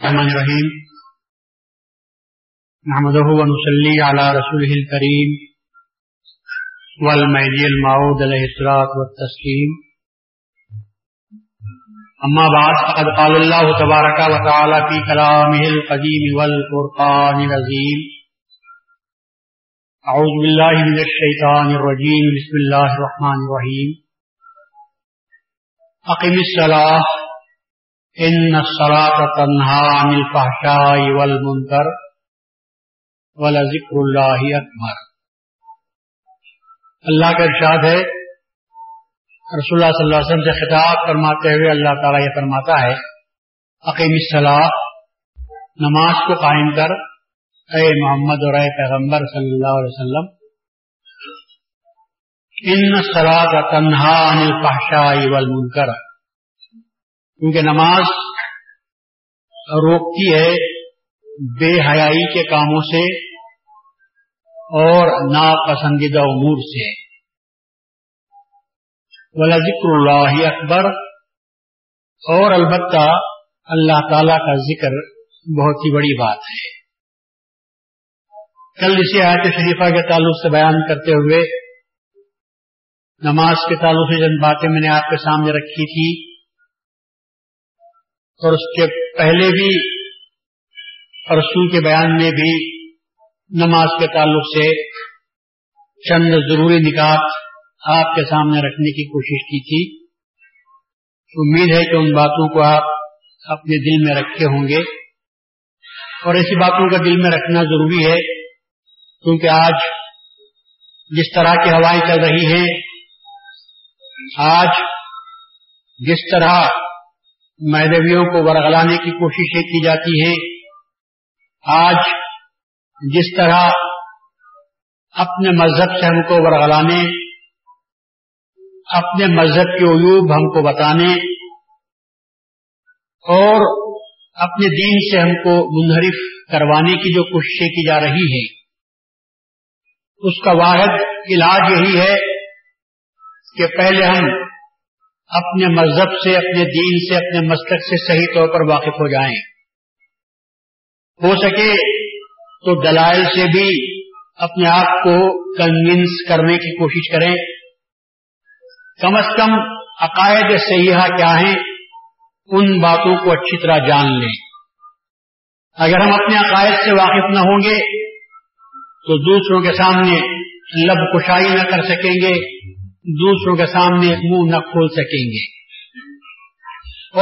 الرحمن الرحیم نحمده و نصلی علی رسوله الکریم والمہدی الموعود علیہ الصلاۃ والتسلیم اما بعد قد قال اللہ تبارک و تعالی فی کلامہ القدیم والقرآن العظیم اعوذ باللہ من الشیطان الرجیم بسم اللہ الرحمن الرحیم اقم الصلاۃ ان الصلاۃ تنہی عن الفحشاء والمنکر ولذکر اللہ اکبر۔ اللہ کا ارشاد ہے، رسول اللہ صلی اللہ علیہ وسلم سے خطاب فرماتے ہوئے اللہ تعالیٰ یہ فرماتا ہے، اقیم الصلاۃ، نماز کو قائم کر اے محمد اور اے پیغمبر صلی اللہ علیہ وسلم، ان الصلاۃ تنہی عن الفحشاء والمنکر، کیونکہ نماز روکتی ہے بے حیائی کے کاموں سے اور ناپسندیدہ امور سے۔ وَلَذِكْرُ اللَّهِ اکبر، اور البتہ اللہ تعالیٰ کا ذکر بہت ہی بڑی بات ہے۔ کل اسے آیت شریفہ کے تعلق سے بیان کرتے ہوئے نماز کے تعلق سے جن باتیں میں نے آپ کے سامنے رکھی تھی، اور اس کے پہلے بھی پرسوں کے بیان میں بھی نماز کے تعلق سے چند ضروری نکات آپ کے سامنے رکھنے کی کوشش کی تھی۔ امید ہے کہ ان باتوں کو آپ اپنے دل میں رکھے ہوں گے، اور ایسی باتوں کا دل میں رکھنا ضروری ہے کیونکہ آج جس طرح کی ہوائیں چل رہی ہیں، آج جس طرح مہدویوں کو ورغلانے کی کوششیں کی جاتی ہیں، آج جس طرح اپنے مذہب سے ہم کو ورغلانے، اپنے مذہب کے عیوب ہم کو بتانے اور اپنے دین سے ہم کو منحرف کروانے کی جو کوششیں کی جا رہی ہیں، اس کا واحد علاج یہی ہے کہ پہلے ہم اپنے مذہب سے، اپنے دین سے، اپنے مسلک سے صحیح طور پر واقف ہو جائیں، ہو سکے تو دلائل سے بھی اپنے آپ کو کنونس کرنے کی کوشش کریں، کم از کم عقائد صحیحہ کیا ہیں ان باتوں کو اچھی طرح جان لیں۔ اگر ہم اپنے عقائد سے واقف نہ ہوں گے تو دوسروں کے سامنے لب کشائی نہ کر سکیں گے، دوسروں کے سامنے منہ نہ کھول سکیں گے،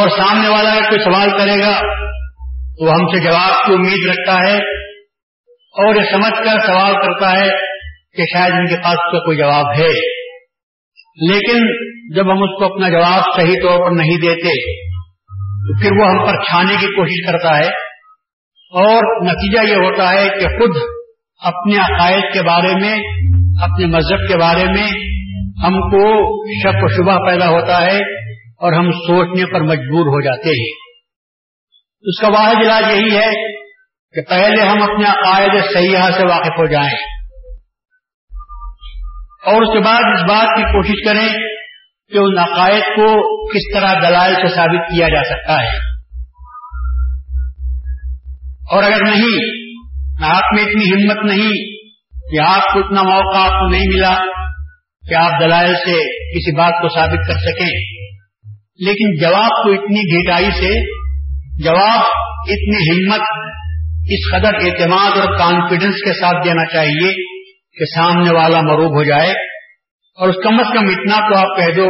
اور سامنے والا کوئی سوال کرے گا تو ہم سے جواب کی امید رکھتا ہے اور یہ سمجھ کر سوال کرتا ہے کہ شاید ان کے پاس اس کا کوئی جواب ہے، لیکن جب ہم اس کو اپنا جواب صحیح طور پر نہیں دیتے تو پھر وہ ہم پر چھانے کی کوشش کرتا ہے، اور نتیجہ یہ ہوتا ہے کہ خود اپنے عقائد کے بارے میں، اپنے مذہب کے بارے میں ہم کو شک و شبہ پیدا ہوتا ہے اور ہم سوچنے پر مجبور ہو جاتے ہیں۔ اس کا واحد علاج یہی ہے کہ پہلے ہم اپنے عقائد صحیحہ سے واقف ہو جائیں، اور اس کے بعد اس بات کی کوشش کریں کہ ان عقائد کو کس طرح دلائل سے ثابت کیا جا سکتا ہے، اور اگر نہیں، آپ میں اتنی ہمت نہیں کہ آپ کو اتنا موقع آپ کو نہیں ملا کہ آپ دلائل سے کسی بات کو ثابت کر سکیں، لیکن جواب کو اتنی گہرائی سے، جواب اتنی ہمت، اس قدر اعتماد اور کانفیڈنس کے ساتھ دینا چاہیے کہ سامنے والا مغلوب ہو جائے، اور اس کم از کم اتنا تو آپ کہہ دو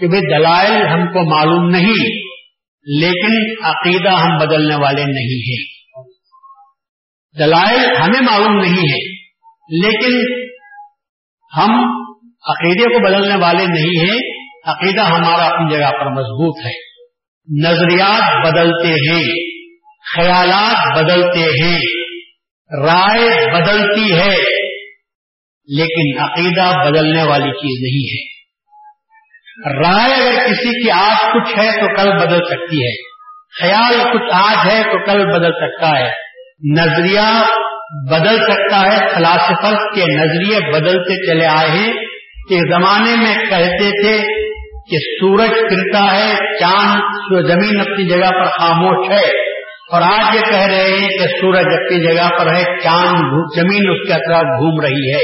کہ بھئی دلائل ہم کو معلوم نہیں لیکن عقیدہ ہم بدلنے والے نہیں ہیں، دلائل ہمیں معلوم نہیں ہیں لیکن ہم عقیدے کو بدلنے والے نہیں ہیں، عقیدہ ہمارا اپنی جگہ پر مضبوط ہے۔ نظریات بدلتے ہیں، خیالات بدلتے ہیں، رائے بدلتی ہے، لیکن عقیدہ بدلنے والی چیز نہیں ہے۔ رائے اگر کسی کی آج کچھ ہے تو کل بدل سکتی ہے، خیال کچھ آج ہے تو کل بدل سکتا ہے، نظریہ بدل سکتا ہے۔ فلاسفہ کے نظریے بدلتے چلے آئے ہیں کہ زمانے میں کہتے تھے کہ سورج پھرتا ہے، چاند، زمین اپنی جگہ پر خاموش ہے، اور آج یہ کہہ رہے ہیں کہ سورج اپنی جگہ پر ہے، چاند زمین اس کے اطراف گھوم رہی ہے،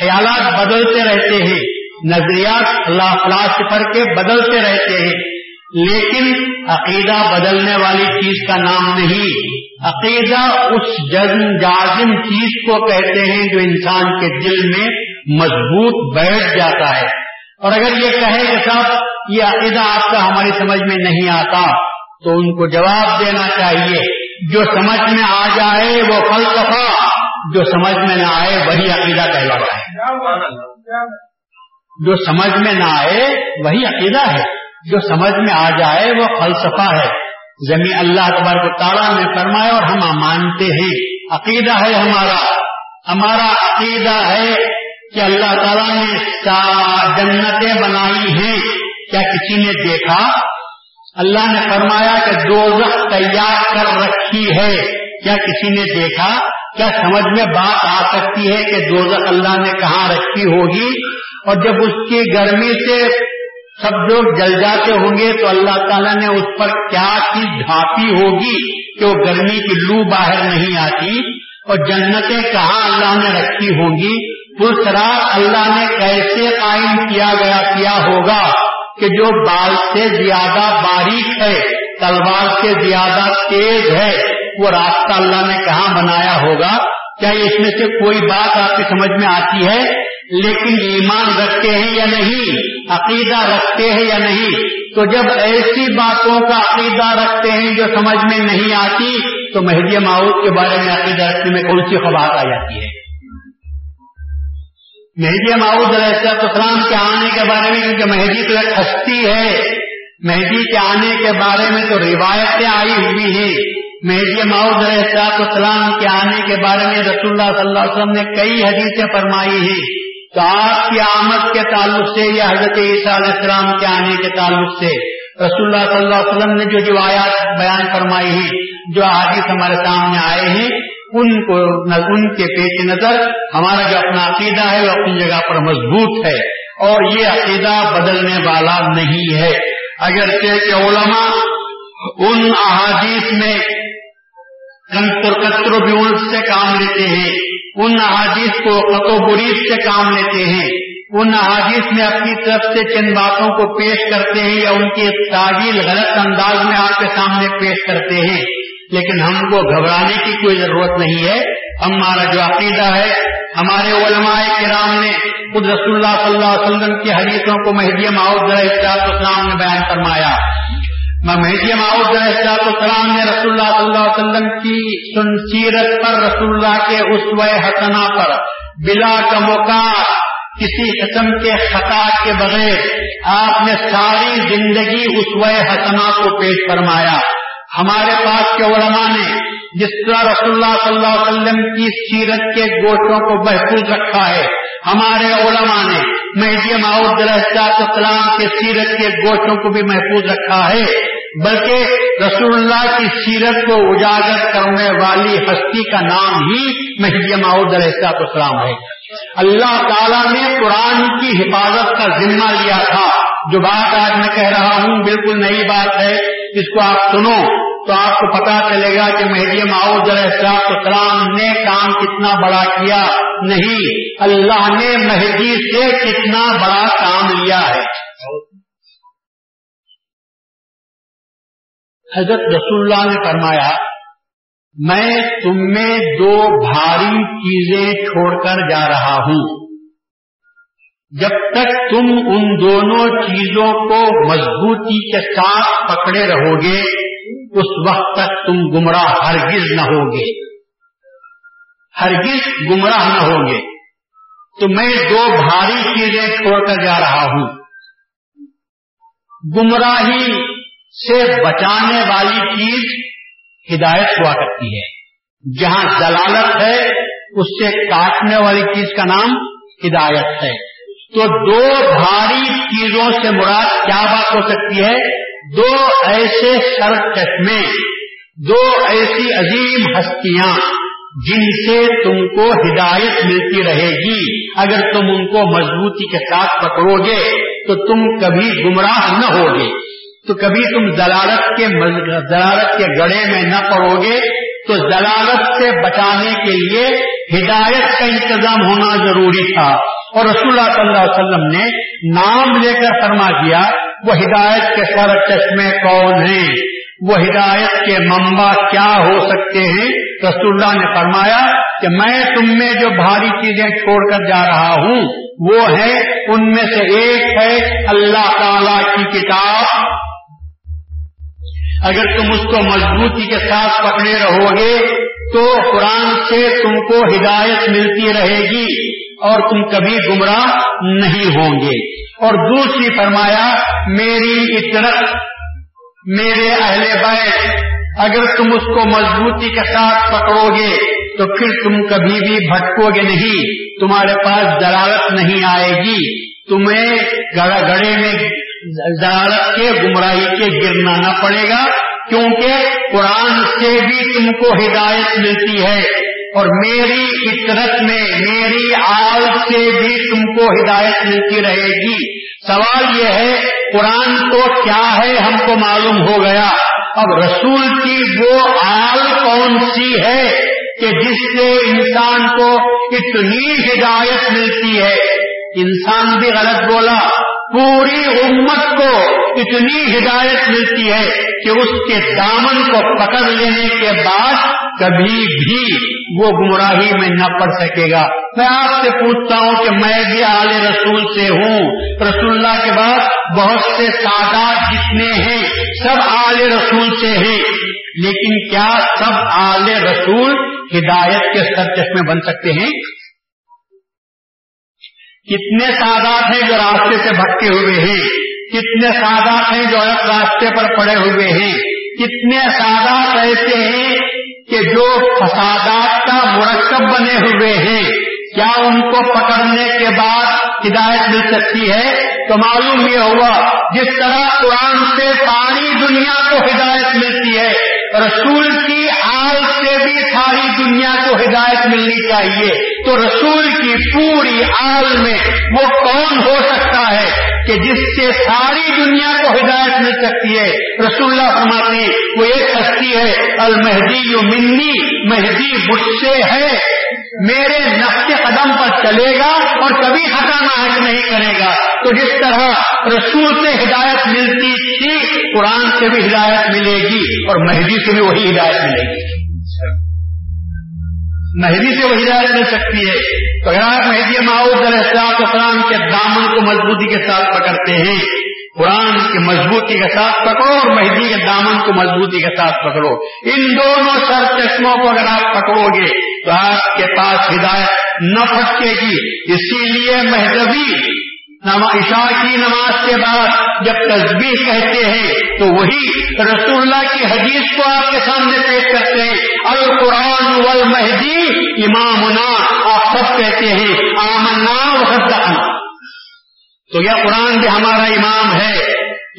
خیالات بدلتے رہتے ہیں، نظریات فلاسفر کے بدلتے رہتے ہیں، لیکن عقیدہ بدلنے والی چیز کا نام نہیں، عقیدہ اس جازم چیز کو کہتے ہیں جو انسان کے دل میں مضبوط بیٹھ جاتا ہے۔ اور اگر یہ کہے کہ صاحب یہ عقیدہ آپ کا ہماری سمجھ میں نہیں آتا، تو ان کو جواب دینا چاہیے جو سمجھ میں آ جائے وہ فلسفہ، جو سمجھ میں نہ آئے وہی عقیدہ کہلاتا ہے، جو سمجھ میں نہ آئے وہی عقیدہ ہے، جو سمجھ میں آ جائے وہ فلسفہ ہے۔ زمین اللہ تبارک و تعالیٰ نے فرمایا اور ہم مانتے ہیں، عقیدہ ہے ہمارا عقیدہ ہے کہ اللہ تعالیٰ نے جنتیں بنائی ہیں، کیا کسی نے دیکھا؟ اللہ نے فرمایا کہ دوزخ تیار کر رکھی ہے، کیا کسی نے دیکھا؟ کیا سمجھ میں بات آ سکتی ہے کہ دوزخ اللہ نے کہاں رکھی ہوگی؟ اور جب اس کی گرمی سے سب لوگ جل جاتے ہوں گے تو اللہ تعالیٰ نے اس پر کیا چیز ڈھانپی ہوگی کہ وہ گرمی کی لو باہر نہیں آتی؟ اور جنتیں کہاں اللہ نے رکھی ہوں گی؟ پلسرار اللہ نے کیسے قائم کیا ہوگا کہ جو بال سے زیادہ باریک ہے، تلوار سے زیادہ تیز ہے، وہ راستہ اللہ نے کہاں بنایا ہوگا؟ کیا اس میں سے کوئی بات آپ کی سمجھ میں آتی ہے؟ لیکن ایمان رکھتے ہیں یا نہیں، عقیدہ رکھتے ہیں یا نہیں؟ تو جب ایسی باتوں کا عقیدہ رکھتے ہیں جو سمجھ میں نہیں آتی، تو مہدی موعود کے بارے میں عقیدہ رکھنے میں کون سی خبات آ جاتی ہے؟ مہدی موعود علیہ السلام کے آنے کے بارے میں، کیونکہ مہدی تو ایک ہستی ہے، مہدی کے آنے کے بارے میں تو روایتیں آئی ہوئی ہیں، مہدی موعود علیہ السلام کے آنے کے بارے میں رسول اللہ صلی اللہ علیہ وسلم نے کئی حدیثیں فرمائی ہیں۔ تو آپ کی آمد کے تعلق سے یا حضرت عیسیٰ علیہ السلام کے آنے کے تعلق سے رسول اللہ صلی اللہ علیہ وسلم نے جو روایات بیان فرمائی ہیں، جو احادیث ہمارے سامنے آئے ہیں، ان کے پیش نظر ہمارا جو اپنا عقیدہ ہے وہ اپنی جگہ پر مضبوط ہے، اور یہ عقیدہ بدلنے والا نہیں ہے، اگرچہ کہ علماء ان احادیث میں کتر و بیون سے کام لیتے ہیں، ان احادیث کو قط و بریز سے کام لیتے ہیں، ان احادیث میں اپنی طرف سے چند باتوں کو پیش کرتے ہیں یا ان کی تعویل غلط انداز میں آپ کے سامنے پیش کرتے ہیں، لیکن ہم کو گھبرانے کی کوئی ضرورت نہیں ہے۔ ہمارا جو عقیدہ ہے، ہمارے علماء کرام نے خود رسول اللہ صلی اللہ علیہ وسلم کی حدیثوں کو مہدی موعود علیہ السلام نے بیان فرمایا، مہدی موعود علیہ السلام نے رسول اللہ صلی اللہ علیہ وسلم کی سیرت پر، رسول اللہ کے اسوہ حسنہ پر بلا کم وقت کسی قسم کے خطا کے بغیر آپ نے ساری زندگی اسوہ حسنہ کو پیش فرمایا۔ ہمارے پاس کے علماء نے جس طرح رسول اللہ صلی اللہ علیہ وسلم کی سیرت کے گوشوں کو محفوظ رکھا ہے، ہمارے علماء نے مہدی موعود علیہ السلام کے سیرت کے گوشوں کو بھی محفوظ رکھا ہے، بلکہ رسول اللہ کی سیرت کو اجاگر کرنے والی ہستی کا نام ہی مہدی موعود علیہ السلام ہے۔ اللہ تعالیٰ نے قرآن کی حفاظت کا ذمہ لیا تھا۔ جو بات آج میں کہہ رہا ہوں بالکل نئی بات ہے، اس کو آپ سنو تو آپ کو پتا چلے گا کہ مہدی موعود علیہ السلام نے کام کتنا بڑا کیا نہیں، اللہ نے مہدی سے کتنا بڑا کام لیا ہے۔ حضرت رسول اللہ نے فرمایا، میں تم میں دو بھاری چیزیں چھوڑ کر جا رہا ہوں، جب تک تم ان دونوں چیزوں کو مضبوطی کے ساتھ پکڑے رہو گے اس وقت تک تم گمراہ ہرگز نہ ہوگے، ہرگز گمراہ نہ ہوگے۔ تو میں دو بھاری چیزیں چھوڑ کر جا رہا ہوں، گمراہی سے بچانے والی چیز ہدایت ہوا کرتی ہے، جہاں ضلالت ہے اس سے کاٹنے والی چیز کا نام ہدایت ہے۔ تو دو بھاری چیزوں سے مراد کیا بات ہو سکتی ہے؟ دو ایسے سرچشمے، دو ایسی عظیم ہستیاں جن سے تم کو ہدایت ملتی رہے گی، اگر تم ان کو مضبوطی کے ساتھ پکڑو گے تو تم کبھی گمراہ نہ ہوگے۔ تو کبھی تم ضلالت کے گڑھے میں نہ پڑو گے تو ضلالت سے بچانے کے لیے ہدایت کا انتظام ہونا ضروری تھا، اور رسول اللہ صلی اللہ علیہ وسلم نے نام لے کر فرما دیا وہ ہدایت کے سرچشمے کون ہیں، وہ ہدایت کے منبع کیا ہو سکتے ہیں۔ رسول اللہ نے فرمایا کہ میں تم میں جو بھاری چیزیں چھوڑ کر جا رہا ہوں وہ ہے، ان میں سے ایک ہے اللہ تعالی کی کتاب، اگر تم اس کو مضبوطی کے ساتھ پکڑے رہو گے تو قرآن سے تم کو ہدایت ملتی رہے گی اور تم کبھی گمراہ نہیں ہوں گے۔ اور دوسری فرمایا میری اطاعت، میرے اہل بیت، اگر تم اس کو مضبوطی کے ساتھ پکڑو گے تو پھر تم کبھی بھی بھٹکو گے نہیں، تمہارے پاس ضلالت نہیں آئے گی، تمہیں گڑے میں ضلالت کے گمراہی کے گرنا نہ پڑے گا، کیونکہ قرآن سے بھی تم کو ہدایت ملتی ہے اور میری اطاعت میں، میری آل سے بھی تم کو ہدایت ملتی رہے گی۔ سوال یہ ہے قرآن تو کیا ہے ہم کو معلوم ہو گیا، اب رسول کی وہ آل کون سی ہے کہ جس سے انسان کو اتنی ہدایت ملتی ہے؟ انسان بھی غلط بولا، پوری امت کو اتنی ہدایت ملتی ہے کہ اس کے دامن کو پکڑ لینے کے بعد کبھی بھی وہ گمراہی میں نہ پڑ سکے گا۔ میں آپ سے پوچھتا ہوں کہ میں بھی آل رسول سے ہوں، رسول اللہ کے بعد بہت سے تعداد جتنے ہیں سب آل رسول سے ہیں، لیکن کیا سب آل رسول ہدایت کے سرچشمے بن سکتے ہیں؟ کتنے سادات ہیں جو راستے سے بھٹکے ہوئے ہیں، کتنے سادات ہیں جو غلط راستے پر پڑے ہوئے ہیں، کتنے سادات ایسے ہیں کہ جو فسادات کا مرکب بنے ہوئے ہیں، کیا ان کو پکڑنے کے بعد ہدایت مل سکتی ہے؟ تو معلوم یہ ہوا جس طرح قرآن سے ساری دنیا کو ہدایت ملتی ہے، رسول کی آل سے بھی ساری دنیا کو ہدایت ملنی چاہیے، تو رسول کی پوری آل میں وہ کون ہو سکتا ہے کہ جس سے ساری دنیا کو ہدایت مل سکتی ہے؟ رسول اللہ فرماتے ہیں وہ ایک ہستی ہے المہدی منی، مہدی مجھ سے ہے، میرے نقش قدم پر چلے گا اور کبھی ہٹا ناہٹ نہیں کرے گا۔ تو جس طرح رسول سے ہدایت ملتی تھی قرآن سے بھی ہدایت ملے گی اور مہدی سے بھی وہی ہدایت ملے گی، مہدی سے وہی ہدایت مل سکتی ہے۔ تو اگر آپ مہدی ماؤد علیہ السلام کے دامن کو مضبوطی کے ساتھ پکڑتے ہیں، قرآن کی مضبوطی کے ساتھ پکڑو اور مہدی کے دامن کو مضبوطی کے ساتھ پکڑو، ان دونوں سر چشموں کو اگر آپ پکڑو گے تو آپ کے پاس ہدایت نہ پھٹکے گی۔ اسی لیے مہدبی عشاء کی نماز کے بعد جب تسبیح کہتے ہیں تو وہی رسول اللہ کی حدیث کو آپ کے سامنے پیش کرتے ہیں، القرآن والمہدی امامنا، آپ سب کہتے ہیں آمنا وصدقنا، تو یہ قرآن بھی ہمارا امام ہے،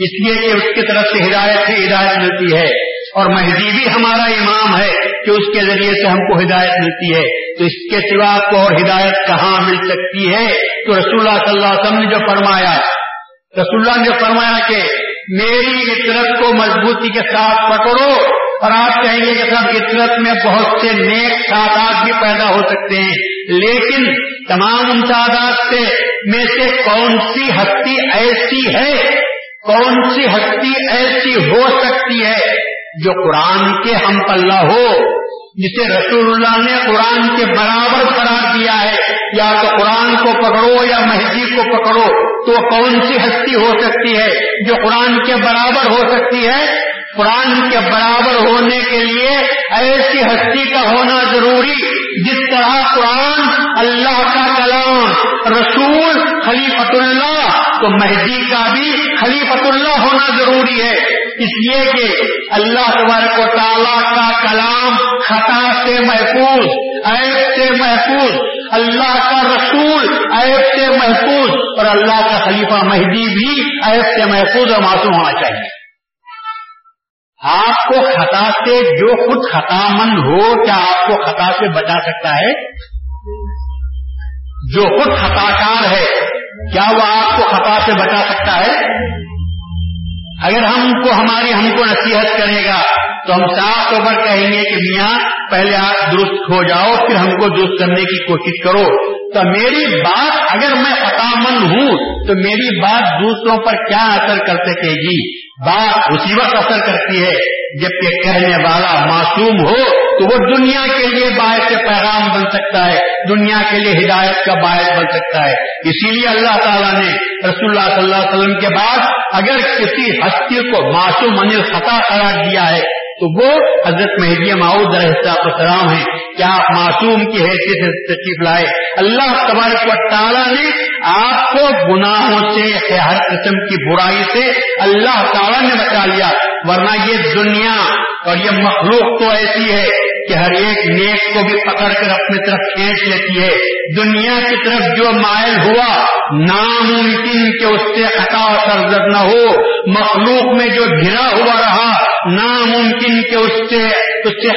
اس لیے کہ اس کی طرف سے ہدایت سے ہدایت ملتی ہے، اور مہدی بھی ہمارا امام ہے کہ اس کے ذریعے سے ہم کو ہدایت ملتی ہے، تو اس کے سوا آپ کو اور ہدایت کہاں مل سکتی ہے؟ تو رسول اللہ صلی اللہ علیہ وسلم نے جو فرمایا، رسول اللہ نے جو فرمایا کہ میری اطاعت کو مضبوطی کے ساتھ پکڑو، اور آپ کہیں گے کہ سب اطاعت میں بہت سے نیک سعادات بھی پیدا ہو سکتے ہیں، لیکن تمام ان سعادات میں سے کون سی ہستی ایسی ہے، کون سی ہستی ایسی ہو سکتی ہے جو قرآن کے ہم پلہ ہو، جسے رسول اللہ نے قرآن کے برابر قرار دیا ہے؟ یا تو قرآن کو پکڑو یا مہدی کو پکڑو، تو کون سی ہستی ہو سکتی ہے جو قرآن کے برابر ہو سکتی ہے؟ قرآن کے برابر ہونے کے لیے ایسی ہستی کا ہونا ضروری جس طرح قرآن اللہ کا کلام، رسول خلیفۃ اللہ، تو مہدی کا بھی خلیفۃ اللہ ہونا ضروری ہے، اس لیے کہ اللہ تبارک و تعالیٰ کا کلام خطا سے محفوظ، عیب سے محفوظ، اللہ کا رسول عیب سے محفوظ، اور اللہ کا خلیفہ مہدی بھی عیب سے محفوظ اور معصوم ہونا چاہیے۔ آپ کو خطا سے، جو خود خطا مند ہو کیا آپ کو خطا سے بچا سکتا ہے؟ جو خود خطا کار ہے کیا وہ آپ کو خطا سے بچا سکتا ہے؟ اگر ہم کو نصیحت کرے گا تو ہم صاف طور پر کہیں گے کہ میاں پہلے آپ درست ہو جاؤ پھر ہم کو درست کرنے کی کوشش کرو. تو میری بات اگر میں عطا مند ہوں تو میری بات دوسروں پر کیا اثر کر سکے گی؟ بات اسی وقت اثر کرتی ہے جبکہ کہنے والا معصوم ہو تو وہ دنیا کے لیے باعث پیغام بن سکتا ہے, دنیا کے لیے ہدایت کا باعث بن سکتا ہے. اسی لیے اللہ تعالیٰ نے رسول اللہ صلی اللہ علیہ وسلم کے بعد اگر کسی ہستی کو معصوم عن الخطا قرار دیا ہے تو وہ حضرت مہدی موعود علیہ السلام ہیں. کیا آپ معصوم کی حیثیت سے تشریف لائے؟ اللہ تبارک و تعالیٰ نے آپ کو گناہوں سے, ہر قسم کی برائی سے اللہ تعالیٰ نے بچا لیا, ورنہ یہ دنیا اور یہ مخلوق تو ایسی ہے کہ ہر ایک نیک کو بھی پکڑ کر اپنے طرف کھینچ لیتی ہے. دنیا کی طرف جو مائل ہوا ناممکن کہ اس سے خطا و سرزد نہ ہو, مخلوق میں جو گھرا ہوا رہا ناممکن کہ اس سے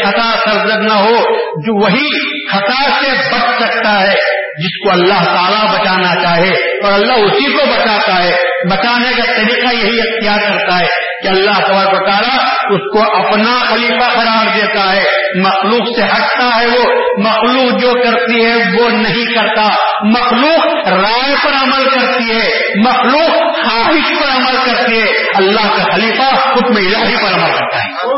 خطا سرزد نہ ہو. جو وہی خطا سے بچ سکتا ہے جس کو اللہ تعالیٰ بچانا چاہے, اور اللہ اسی کو بچاتا ہے. بچانے کا طریقہ یہی اختیار کرتا ہے کہ اللہ تبارک و تعالیٰ اس کو اپنا خلیفہ قرار دیتا ہے, مخلوق سے ہٹتا ہے. وہ مخلوق جو کرتی ہے وہ نہیں کرتا, مخلوق رائے پر عمل کرتی ہے, مخلوق خواہش پر عمل کرتی ہے, اللہ کا خلیفہ حکم الہی پر عمل کرتا ہے.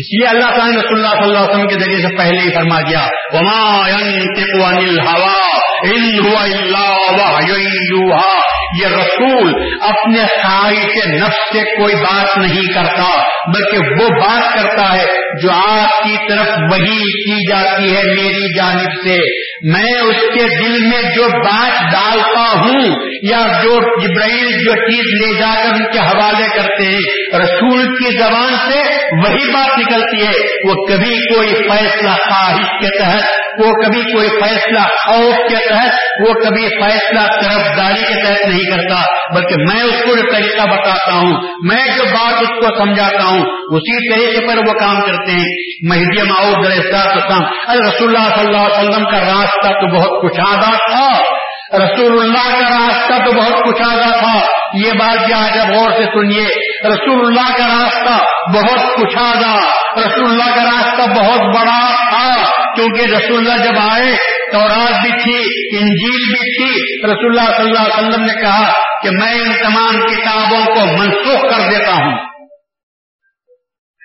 اس لیے اللہ تعالیٰ نے رسول اللہ صلی اللہ علیہ وسلم کے ذریعے سے پہلے ہی فرما دیا وما ينطق عن الهوى ان هو الا وحی یوحى, یہ رسول اپنے خواہش نفس سے کوئی بات نہیں کرتا بلکہ وہ بات کرتا ہے جو آپ کی طرف وحی کی جاتی ہے میری جانب سے. میں اس کے دل میں جو بات ڈالتا ہوں یا جو جبرائیل جو چیز لے جا کر ان کے حوالے کرتے ہیں, رسول کی زبان سے وہی بات نکلتی ہے. وہ کبھی کوئی فیصلہ خواہش کے تحت, وہ کبھی کوئی فیصلہ خوف کے تحت, وہ کبھی فیصلہ طرفداری کے تحت نہیں کرتا, بلکہ میں اس کو جو طریقہ بتاتا ہوں, میں جو بات اس کو سمجھاتا ہوں اسی طریقے پر وہ کام کرتے ہیں. مہدی موعود علیہ السلام, رسول اللہ صلی اللہ علیہ وسلم کا راستہ تو بہت کشادہ تھا, رسول اللہ کا راستہ تو بہت کشادہ تھا. یہ بات بھی آج اب غور سے سنیے, رسول اللہ کا راستہ بہت کشادہ, رسول اللہ کا راستہ بہت بڑا تھا, کیونکہ رسول اللہ جب آئے تورات بھی تھی, انجیل بھی تھی. رسول اللہ صلی اللہ علیہ وسلم نے کہا کہ میں ان تمام کتابوں کو منسوخ کر دیتا ہوں.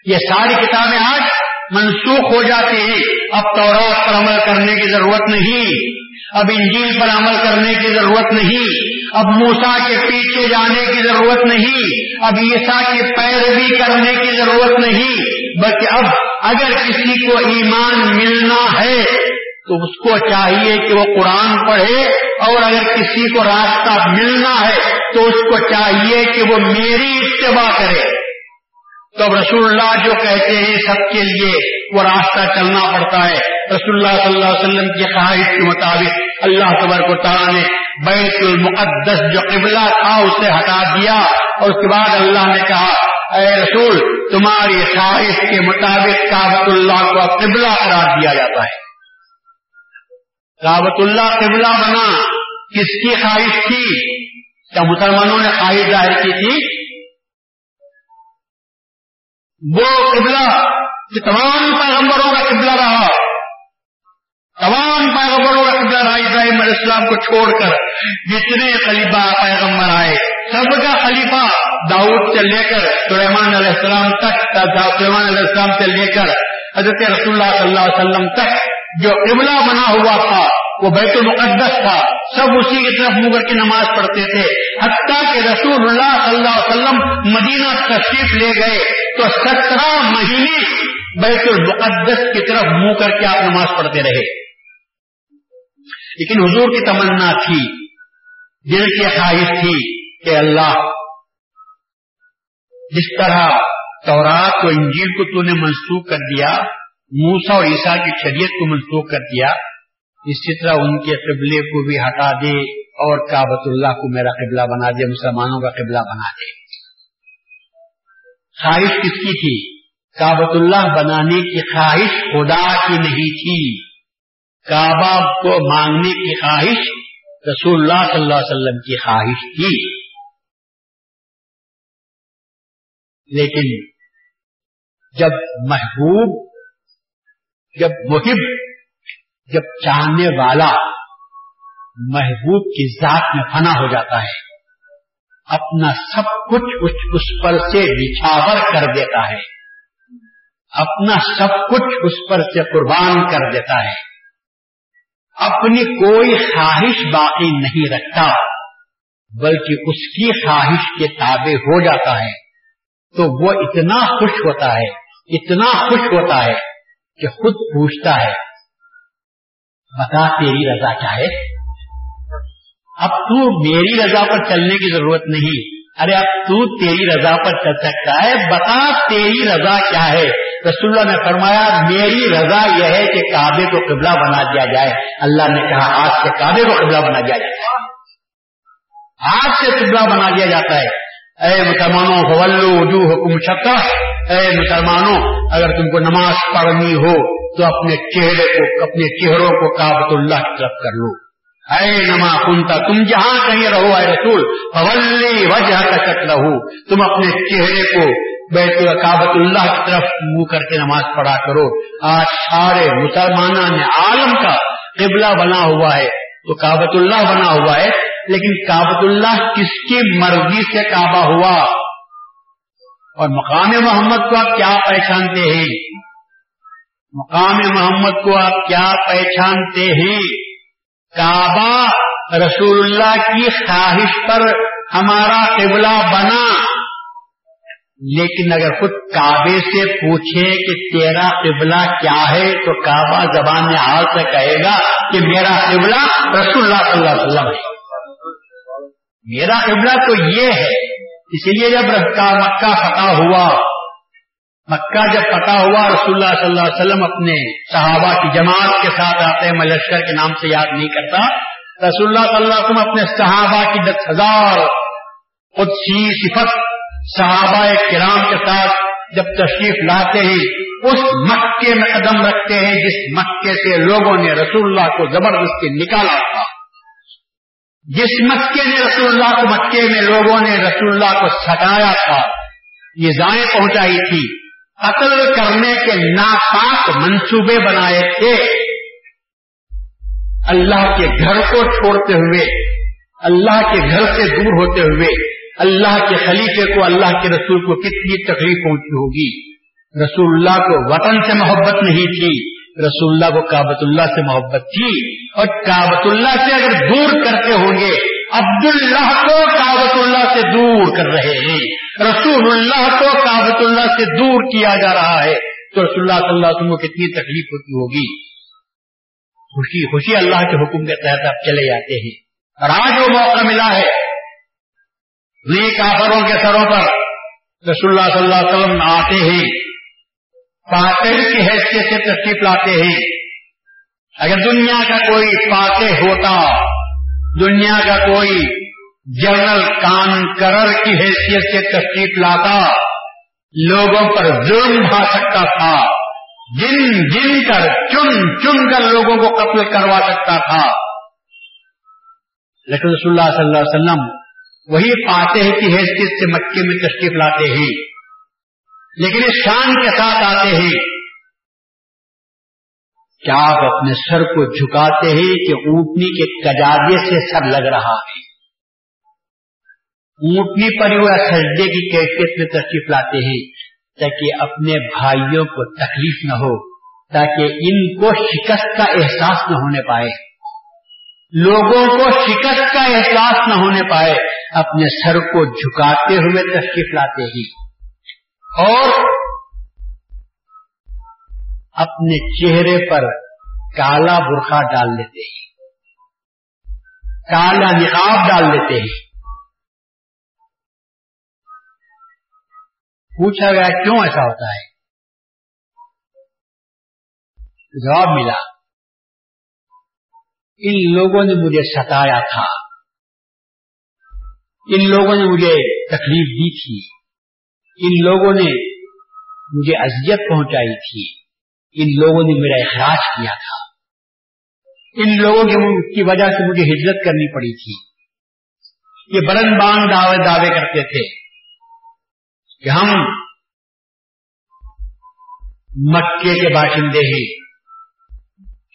یہ ساری کتابیں آج منسوخ ہو جاتی ہیں. اب تورات پر عمل کرنے کی ضرورت نہیں, اب انجیل پر عمل کرنے کی ضرورت نہیں, اب موسیٰ کے پیچھے جانے کی ضرورت نہیں, اب عیسیٰ کی پیروی کرنے کی ضرورت نہیں, بلکہ اب اگر کسی کو ایمان ملنا ہے تو اس کو چاہیے کہ وہ قرآن پڑھے, اور اگر کسی کو راستہ ملنا ہے تو اس کو چاہیے کہ وہ میری اتباع کرے. تو رسول اللہ جو کہتے ہیں سب کے لیے وہ راستہ چلنا پڑتا ہے. رسول اللہ صلی اللہ علیہ وسلم کی خواہش کے مطابق اللہ تبارک و تعالیٰ نے بیت المقدس جو قبلہ تھا اسے ہٹا دیا, اور اس کے بعد اللہ نے کہا اے رسول تمہاری خواہش کے مطابق کعبۃ اللہ کو قبلہ قرار دیا جاتا ہے. کعبۃ اللہ قبلہ بنا, کس کی خواہش تھی؟ کیا مسلمانوں نے خواہش ظاہر کی تھی وہ قبلہ جو تمام پیغمبروں کا قبلہ رہا؟ تمام پیغمبروں کا قبلہ رہا ابراہیم علیہ السلام کو چھوڑ کر, جتنے خلیفہ پیغمبر آئے سب کا خلیفہ داؤد سے لے کر سلیمان علیہ السلام تک, سلیمان علیہ السلام سے لے کر حضرت رسول اللہ صلی اللہ علیہ وسلم تک جو قبلہ بنا ہوا تھا وہ بیت المقدس تھا. سب اسی کی طرف منہ کر کے نماز پڑھتے تھے, حتیٰ کہ رسول اللہ صلی اللہ علیہ وسلم مدینہ تشریف لے گئے تو 17 مہینے بیت المقدس کی طرف منہ کر کے آپ نماز پڑھتے رہے. لیکن حضور کی تمنا تھی, دل کی خواہش تھی کہ اللہ جس طرح تورات کو انجیل کو تو نے منسوخ کر دیا, موسیٰ اور عیسیٰ کی شریعت کو منسوخ کر دیا, اسی طرح ان کے قبلے کو بھی ہٹا دے اور کعبۃ اللہ کو میرا قبلہ بنا دے, مسلمانوں کا قبلہ بنا دے. خواہش کس کی تھی؟ کعبۃ اللہ بنانے کی خواہش خدا کی نہیں تھی, کعبہ کو مانگنے کی خواہش رسول اللہ صلی اللہ علیہ وسلم کی خواہش تھی. لیکن جب محبوب، جب محب، جب چاہنے والا محبوب کی ذات میں فنا ہو جاتا ہے، اپنا سب کچھ اس پر سے نچھاور کر دیتا ہے، اپنا سب کچھ اس پر سے قربان کر دیتا ہے، اپنی کوئی خواہش باقی نہیں رکھتا بلکہ اس کی خواہش کے تابع ہو جاتا ہے، تو وہ اتنا خوش ہوتا ہے، اتنا خوش ہوتا ہے کہ خود پوچھتا ہے بتا تیری رضا کیا ہے، اب تو میری رضا پر چلنے کی ضرورت نہیں، ارے اب تو تیری رضا پر چل سکتا ہے، بتا تیری رضا کیا ہے۔ رسول اللہ نے فرمایا میری رضا یہ ہے کہ کعبے کو قبلہ بنا دیا جائے، اللہ نے کہا آج سے کعبے کو قبلہ بنا دیا جاتا ہے، آج سے قبلہ بنا دیا جاتا ہے۔ اے مسلمانوں فولوا وجوہکم شطرہ، اے مسلمانوں اگر تم کو نماز پڑھنی ہو تو اپنے چہروں کو کعبۃ اللہ کی طرف کر لو، اے نما کنتا، تم جہاں کہیں رہو اے رسول، فولی وجہک شطرہ، تم اپنے چہرے کو بیت کعبۃ اللہ کی طرف منہ کر کے نماز پڑھا کرو۔ آج سارے مسلمانان عالم کا قبلہ بنا ہوا ہے تو کعبۃ اللہ بنا ہوا ہے، لیکن کعبۃ اللہ کس کی مرضی سے کعبہ ہوا؟ اور مقام محمد کو آپ کیا پہچانتے ہیں؟ مقام محمد کو آپ کیا پہچانتے ہیں؟ کعبہ رسول اللہ کی خواہش پر ہمارا قبلہ بنا، لیکن اگر خود کعبے سے پوچھے کہ تیرا قبلہ کیا ہے تو کعبہ زبان حال سے کہے گا کہ میرا قبلہ رسول اللہ صلی اللہ علیہ وسلم ہے، میرا قبلہ تو یہ ہے۔ اس لیے جب مکہ فتح ہوا، مکہ جب فتح ہوا، رسول اللہ صلی اللہ علیہ وسلم اپنے صحابہ کی جماعت کے ساتھ آتے ہیں، میں لشکر کے نام سے یاد نہیں کرتا، رسول اللہ صلی اللہ علیہ وسلم اپنے صحابہ کی 10,000 قدسی صفت صحابہ کرام کے ساتھ جب تشریف لاتے ہیں، اس مکے میں قدم رکھتے ہیں جس مکے سے لوگوں نے رسول اللہ کو زبردستی نکالا تھا، جس مکے نے رسول اللہ کو، مکے میں لوگوں نے رسول اللہ کو ستایا تھا، یہ زائیں پہنچائی تھی، قتل کرنے کے ناپاک منصوبے بنائے تھے، اللہ کے گھر کو چھوڑتے ہوئے، اللہ کے گھر سے دور ہوتے ہوئے، اللہ کے خلیفے کو، اللہ کے رسول کو کتنی تکلیف پہنچی ہوگی۔ رسول اللہ کو وطن سے محبت نہیں تھی، رسول اللہ کو کعبۃ اللہ سے محبت تھی، اور کعبۃ اللہ سے اگر دور کرتے ہوں گے، عبداللہ کو کعبۃ اللہ سے دور کر رہے ہیں، رسول اللہ کو کعبۃ اللہ سے دور کیا جا رہا ہے، تو رسول اللہ صلی اللہ علیہ وسلم کو کتنی تکلیف ہوتی ہوگی۔ خوشی خوشی اللہ کے حکم کے تحت آپ چلے جاتے ہیں، اور آج وہ موقع ملا ہے، نیک کافروں کے سروں پر رسول اللہ صلی اللہ علیہ وسلم آتے ہیں، فاتح کی حیثیت سے تشریف لاتے ہیں۔ اگر دنیا کا کوئی فاتح ہوتا، دنیا کا کوئی جنرل کانکرر کی حیثیت سے تشریف لاتا، لوگوں پر ظلم ڈھا سکتا تھا، چن چن کر لوگوں کو قتل کروا سکتا تھا، لیکن رسول اللہ صلی اللہ علیہ وسلم وہی فاتح کی حیثیت سے مکے میں تشریف لاتے ہیں، لیکن اس شان کے ساتھ آتے ہیں کیا آپ اپنے سر کو جھکاتے ہیں کہ اونٹنی کے کجاوے سے سر لگ رہا ہے؟ اونٹنی پر ہی وہ سجدے کی کیفیت میں تشریف لاتے ہیں تاکہ اپنے بھائیوں کو تکلیف نہ ہو، تاکہ ان کو شکست کا احساس نہ ہونے پائے، لوگوں کو شکست کا احساس نہ ہونے پائے، اپنے سر کو جھکاتے ہوئے تشریف لاتے ہیں، اور اپنے چہرے پر کالا برقع ڈال لیتے ہیں، کالا نقاب ڈال لیتے ہیں۔ پوچھا گیا کیوں ایسا ہوتا ہے؟ جواب ملا ان لوگوں نے مجھے ستایا تھا، ان لوگوں نے مجھے تکلیف دی تھی، ان لوگوں نے مجھے اذیت پہنچائی تھی، ان لوگوں نے میرا اخراج کیا تھا، ان لوگوں کی وجہ سے مجھے ہجرت کرنی پڑی تھی۔ یہ بلند بانگ دعوے کرتے تھے، کہ ہم مکے کے باشندے ہیں،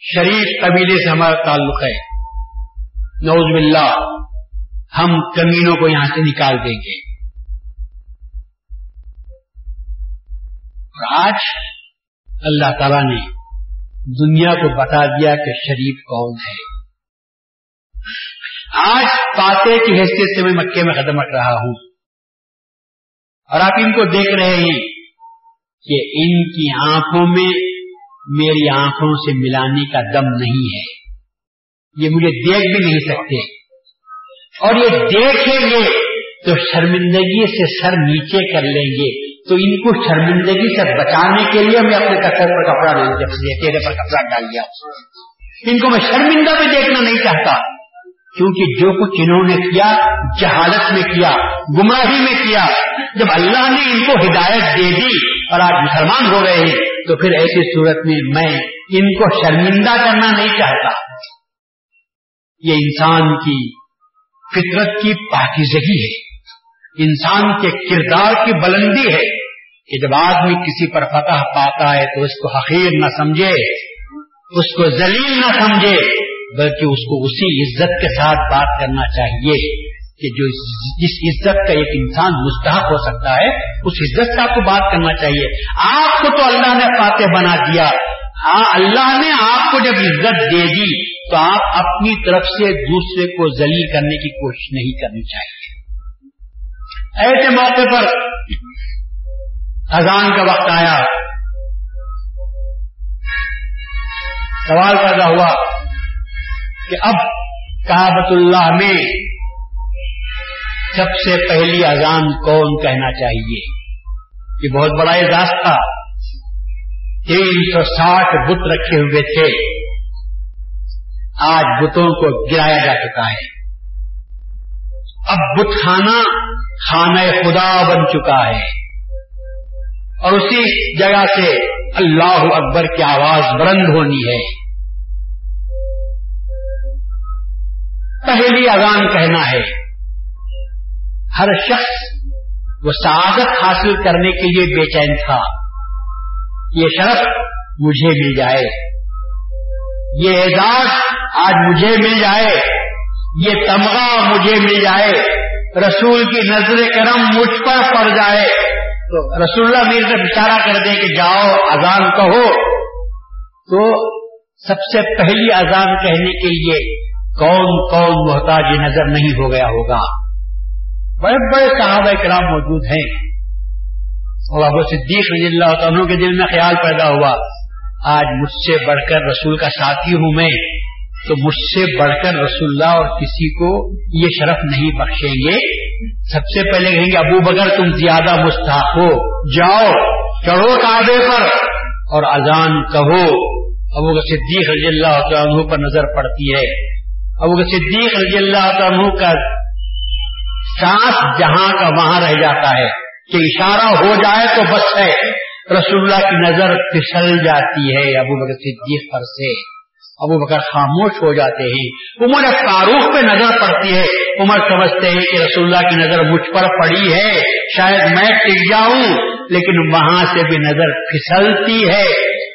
شریف قبیلے سے ہمارا تعلق ہے، نعوذ باللہ ہم کمینوں کو یہاں سے نکال دیں گے۔ اور آج اللہ تعالیٰ نے دنیا کو بتا دیا کہ شریف کون ہے۔ آج فاتح کی حیثیت سے میں مکے میں قدم رکھ رہا ہوں اور آپ ان کو دیکھ رہے ہیں کہ ان کی آنکھوں میں میری آنکھوں سے ملانے کا دم نہیں ہے، یہ مجھے دیکھ بھی نہیں سکتے، اور یہ دیکھیں گے تو شرمندگی سے سر نیچے کر لیں گے۔ تو ان کو شرمندگی سے بچانے کے لیے میں اپنے سر پر کپڑا لے لیا، چہرے پر کپڑا ڈال لیا، ان کو میں شرمندہ میں دیکھنا نہیں چاہتا، کیونکہ جو کچھ انہوں نے کیا جہالت میں کیا، گمراہی میں کیا۔ جب اللہ نے ان کو ہدایت دے دی اور آج مسلمان ہو گئے ہیں تو پھر ایسی صورت میں میں ان کو شرمندہ کرنا نہیں چاہتا۔ یہ انسان کی فطرت کی پاکیزگی ہے، انسان کے کردار کی بلندی ہے کہ جب آدمی کسی پر فتح پاتا ہے تو اس کو حقیر نہ سمجھے، اس کو ذلیل نہ سمجھے، بلکہ اس کو اسی عزت کے ساتھ بات کرنا چاہیے کہ جو جس عزت کا ایک انسان مستحق ہو سکتا ہے اس عزت سے آپ کو بات کرنا چاہیے۔ آپ کو تو اللہ نے فاتح بنا دیا، ہاں اللہ نے آپ کو جب عزت دے دی تو آپ اپنی طرف سے دوسرے کو ذلیل کرنے کی کوشش نہیں کرنی چاہیے۔ ایسے موقع پر اذان کا وقت آیا، سوال پیدا ہوا کہ اب کعبۃ اللہ میں سب سے پہلی اذان کون کہنا چاہیے؟ یہ بہت بڑا اعزاز تھا، 360 بت رکھے ہوئے تھے، آج بتوں کو گرایا جا چکا ہے، اب بت خانہ خانہ خدا بن چکا ہے، اور اسی جگہ سے اللہ اکبر کی آواز بلند ہونی ہے، پہلی اذان کہنا ہے۔ ہر شخص وہ سعادت حاصل کرنے کے لیے بے چین تھا، یہ شرف مجھے مل جائے، یہ اعزاز آج مجھے مل جائے، یہ تمغہ مجھے مل جائے، رسول کی نظر کرم مجھ پر پڑ جائے تو رسول اللہ میرے سے اشارہ کر دیں کہ جاؤ اذان کہو۔ تو سب سے پہلی اذان کہنے کے لیے کون کون محتاج نظر نہیں ہو گیا ہوگا۔ بڑے بڑے صحابہ کرام موجود ہیں، اور ابو صدیق رضی اللہ تعالیٰ کے دل میں خیال پیدا ہوا آج مجھ سے بڑھ کر رسول کا ساتھی ہوں میں، تو مجھ سے بڑھ کر رسول اللہ اور کسی کو یہ شرف نہیں بخشیں گے۔ سب سے پہلے کہیں گے ابو بکر تم زیادہ مستحق ہو، جاؤ چڑھو کعبے پر اور اذان کہو۔ ابو صدیق رضی اللہ تعالیٰ پر نظر پڑتی ہے، ابو صدیق رضی اللہ تعالیٰ کا سانس جہاں کا وہاں رہ جاتا ہے کہ اشارہ ہو جائے تو بس ہے، رسول اللہ کی نظر پھسل جاتی ہے ابو بکر صدیق پر سے، ابو بکر خاموش ہو جاتے ہیں۔ عمر فاروق پہ نظر پڑتی ہے، عمر سمجھتے ہیں کہ رسول اللہ کی نظر مجھ پر پڑی ہے، شاید میں ٹک جاؤں، لیکن وہاں سے بھی نظر پھسلتی ہے،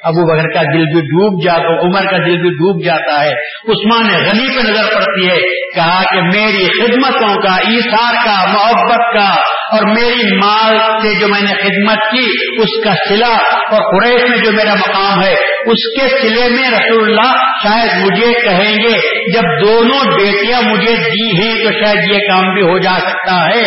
ابو بکر کا دل بھی ڈوب جاتا، عمر کا دل بھی ڈوب جاتا ہے۔ عثمان غنی پہ نظر پڑتی ہے، کہا کہ میری خدمتوں کا، ایثار کا، محبت کا اور میری مال سے جو میں نے خدمت کی اس کا صلہ، اور قریش میں جو میرا مقام ہے اس کے صلے میں رسول اللہ شاید مجھے کہیں گے، جب دونوں بیٹیاں مجھے دی ہیں تو شاید یہ کام بھی ہو جا سکتا ہے،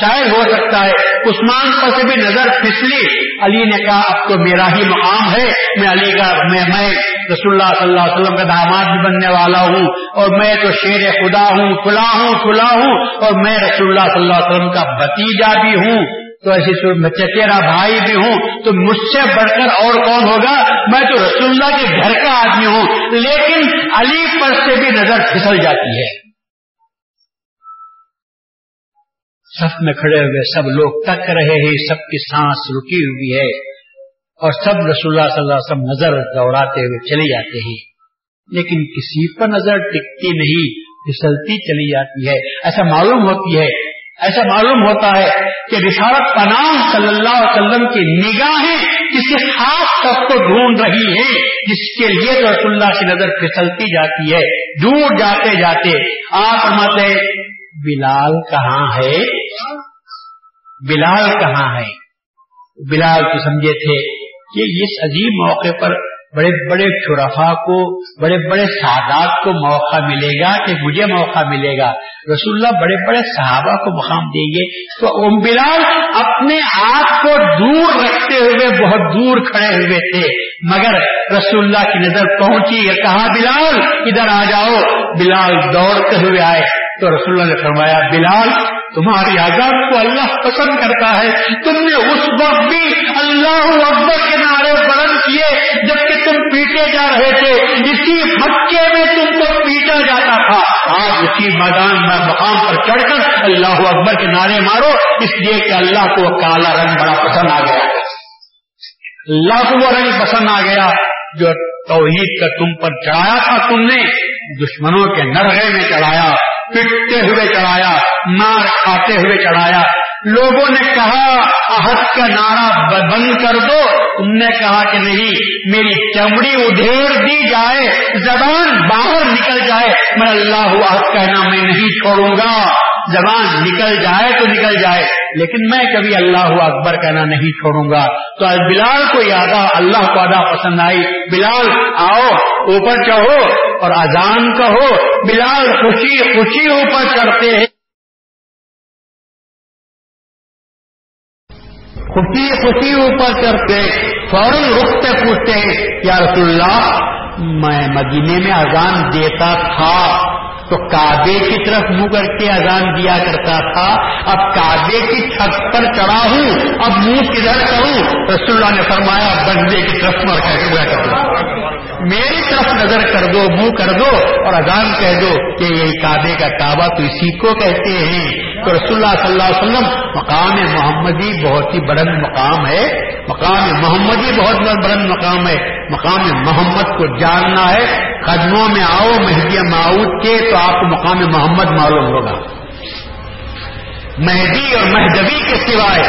شاید ہو سکتا ہے۔ عثمان پر سے بھی نظر پھسلی، علی نے کہا اب تو میرا ہی مقام ہے، میں علی کا میں رسول اللہ صلی اللہ علیہ وسلم کا داماد بھی بننے والا ہوں، اور میں تو شیر خدا ہوں، کھلا ہوں، اور میں رسول اللہ صلی اللہ علیہ وسلم کا بھتیجا بھی ہوں، تو ایسی صورت میں چچیرا بھائی بھی ہوں، تو مجھ سے بڑھ کر اور کون ہوگا، میں تو رسول اللہ کے گھر کا آدمی ہوں۔ لیکن علی پر سے بھی نظر پھسل جاتی ہے۔ صف میں کھڑے ہوئے سب لوگ تک رہے ہیں، سب کی سانس رکی ہوئی ہے، اور سب رسول اللہ صلی اللہ علیہ وسلم نظر دوڑاتے ہوئے چلے جاتے ہیں، لیکن کسی پر نظر ٹکتی نہیں، پھسلتی چلی جاتی ہے۔ ایسا معلوم ہوتی ہے ایسا معلوم ہوتا ہے کہ رسالت پناہ صلی اللہ علیہ وسلم کی نگاہیں کسی خاص شخص کو ڈھونڈ رہی ہیں جس کے لیے رسول اللہ کی نظر پھسلتی جاتی ہے. دور جاتے جاتے آپ فرماتے ہیں بلال کہاں ہے, بلال کہاں ہے. بلال تو سمجھے تھے کہ اس عظیم موقع پر بڑے بڑے شرفاء کو, بڑے بڑے سادات کو موقع ملے گا کہ مجھے موقع ملے گا, رسول اللہ بڑے بڑے صحابہ کو مقام دیں گے. تو ام بلال اپنے آپ کو دور رکھتے ہوئے بہت دور کھڑے ہوئے تھے, مگر رسول اللہ کی نظر پہنچی, کہا بلال ادھر آ جاؤ. بلال دوڑتے ہوئے آئے تو رسول اللہ نے فرمایا بلال تمہاری آزاد کو اللہ پسند کرتا ہے, تم نے اس وقت بھی اللہ اکبر کے نعرے بلند کیے جبکہ تم پیٹے جا رہے تھے, اسی مکے میں تم کو پیٹا جاتا تھا. آج اسی میدان میں مقام پر چڑھ کر اللہ اکبر کے نعرے مارو, اس لیے کہ اللہ کو کالا رنگ بڑا پسند آ گیا, اللہ کو وہ رنگ پسند آ گیا جو توحید کا تم پر چڑھایا تھا, تم نے دشمنوں کے نرغے میں چڑھایا, پٹتے ہوئے چڑھایا, مار کھاتے ہوئے چڑھایا. لوگوں نے کہا احد کا نعرہ بند کر دو, تم نے کہا کہ نہیں, میری چمڑی ادھیر دی جائے, زبان باہر نکل جائے, میں اللہ احد کہنا میں نہیں چھوڑوں گا. زبان نکل جائے تو نکل جائے, لیکن میں کبھی اللہ اکبر کہنا نہیں چھوڑوں گا. تو آج بلال کو یادا, اللہ کو ادا پسند آئی, بلال آؤ اوپر چڑھو اور اذان کہو. بلال خوشی خوشی اوپر چڑھتے ہیں, خوشی خوشی اوپر چڑھتے, فوراً رکتے پوچھتے ہیں یا رسول اللہ میں مدینے میں اذان دیتا تھا تو کعبے کی طرف منہ کر کے اذان دیا کرتا تھا, اب کعبے کی چھت پر چڑھا ہوں, اب منہ کدھر کروں. رسول اللہ نے فرمایا بندے کی طرف مڑ کر ہوا کرو, میری طرف نظر کر دو, منہ کر دو اور اذان کہہ دو کہ یہی کعبے کا کعبہ تو اسی کو کہتے ہیں. تو رسول اللہ صلی اللہ علیہ وسلم, مقام محمدی بہت ہی بلند مقام ہے, مقام محمدی بہت بلند مقام ہے. مقام محمد کو جاننا ہے, قدموں میں آؤ مہدی معود کے تو آپ کو مقام محمد معلوم ہوگا. مہدی اور مہدوی کے سوائے,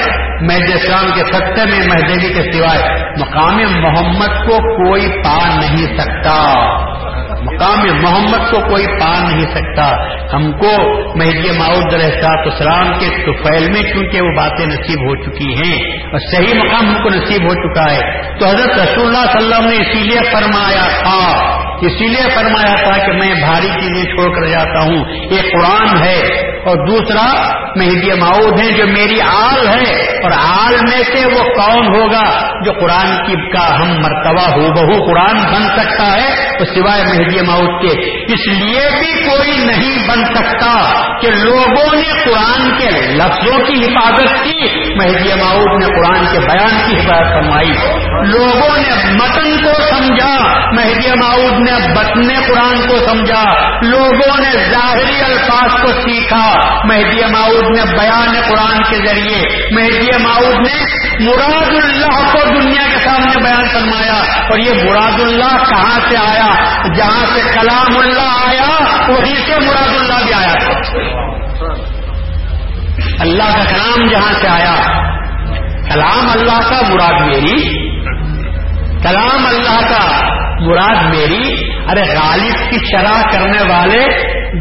مہدی اسلام کے خطے میں مہدوی کے سوائے مقام محمد کو کوئی پا نہیں سکتا, مقام محمد کو کوئی پا نہیں سکتا. ہم کو مہدی موعود علیہ السلام کے طفیل میں کیونکہ وہ باتیں نصیب ہو چکی ہیں اور صحیح مقام ہم کو نصیب ہو چکا ہے. تو حضرت رسول اللہ صلی اللہ علیہ وسلم نے اسی لیے فرمایا تھا کہ میں بھاری چیزیں چھوڑ کر جاتا ہوں, ایک قرآن ہے اور دوسرا مہدی موعود ہیں جو میری آل ہے, اور آل میں سے وہ کون ہوگا جو قرآن کی کا ہم مرتبہ ہو بہو قرآن بن سکتا ہے تو سوائے مہدی موعود کے. اس لیے بھی کوئی نہیں بن سکتا کہ لوگوں نے قرآن کے لفظوں کی حفاظت کی, مہدی موعود نے قرآن کے بیان کی حفاظت فرمائی. لوگوں نے متن کو سمجھا, مہدی موعود نے بطن قرآن کو سمجھا. لوگوں نے ظاہری الفاظ کو سیکھا, مہدی موعود نے بیان قرآن کے ذریعے, مہدی موعود نے مراد اللہ کو دنیا کے سامنے بیان فرمایا. اور یہ مراد اللہ کہاں سے آیا؟ جہاں سے کلام اللہ آیا وہیں سے مراد اللہ بھی آیا تھا. اللہ کا کلام جہاں سے آیا, کلام اللہ کا مراد میری, کلام اللہ کا مراد میری. ارے غالب کی شرح کرنے والے,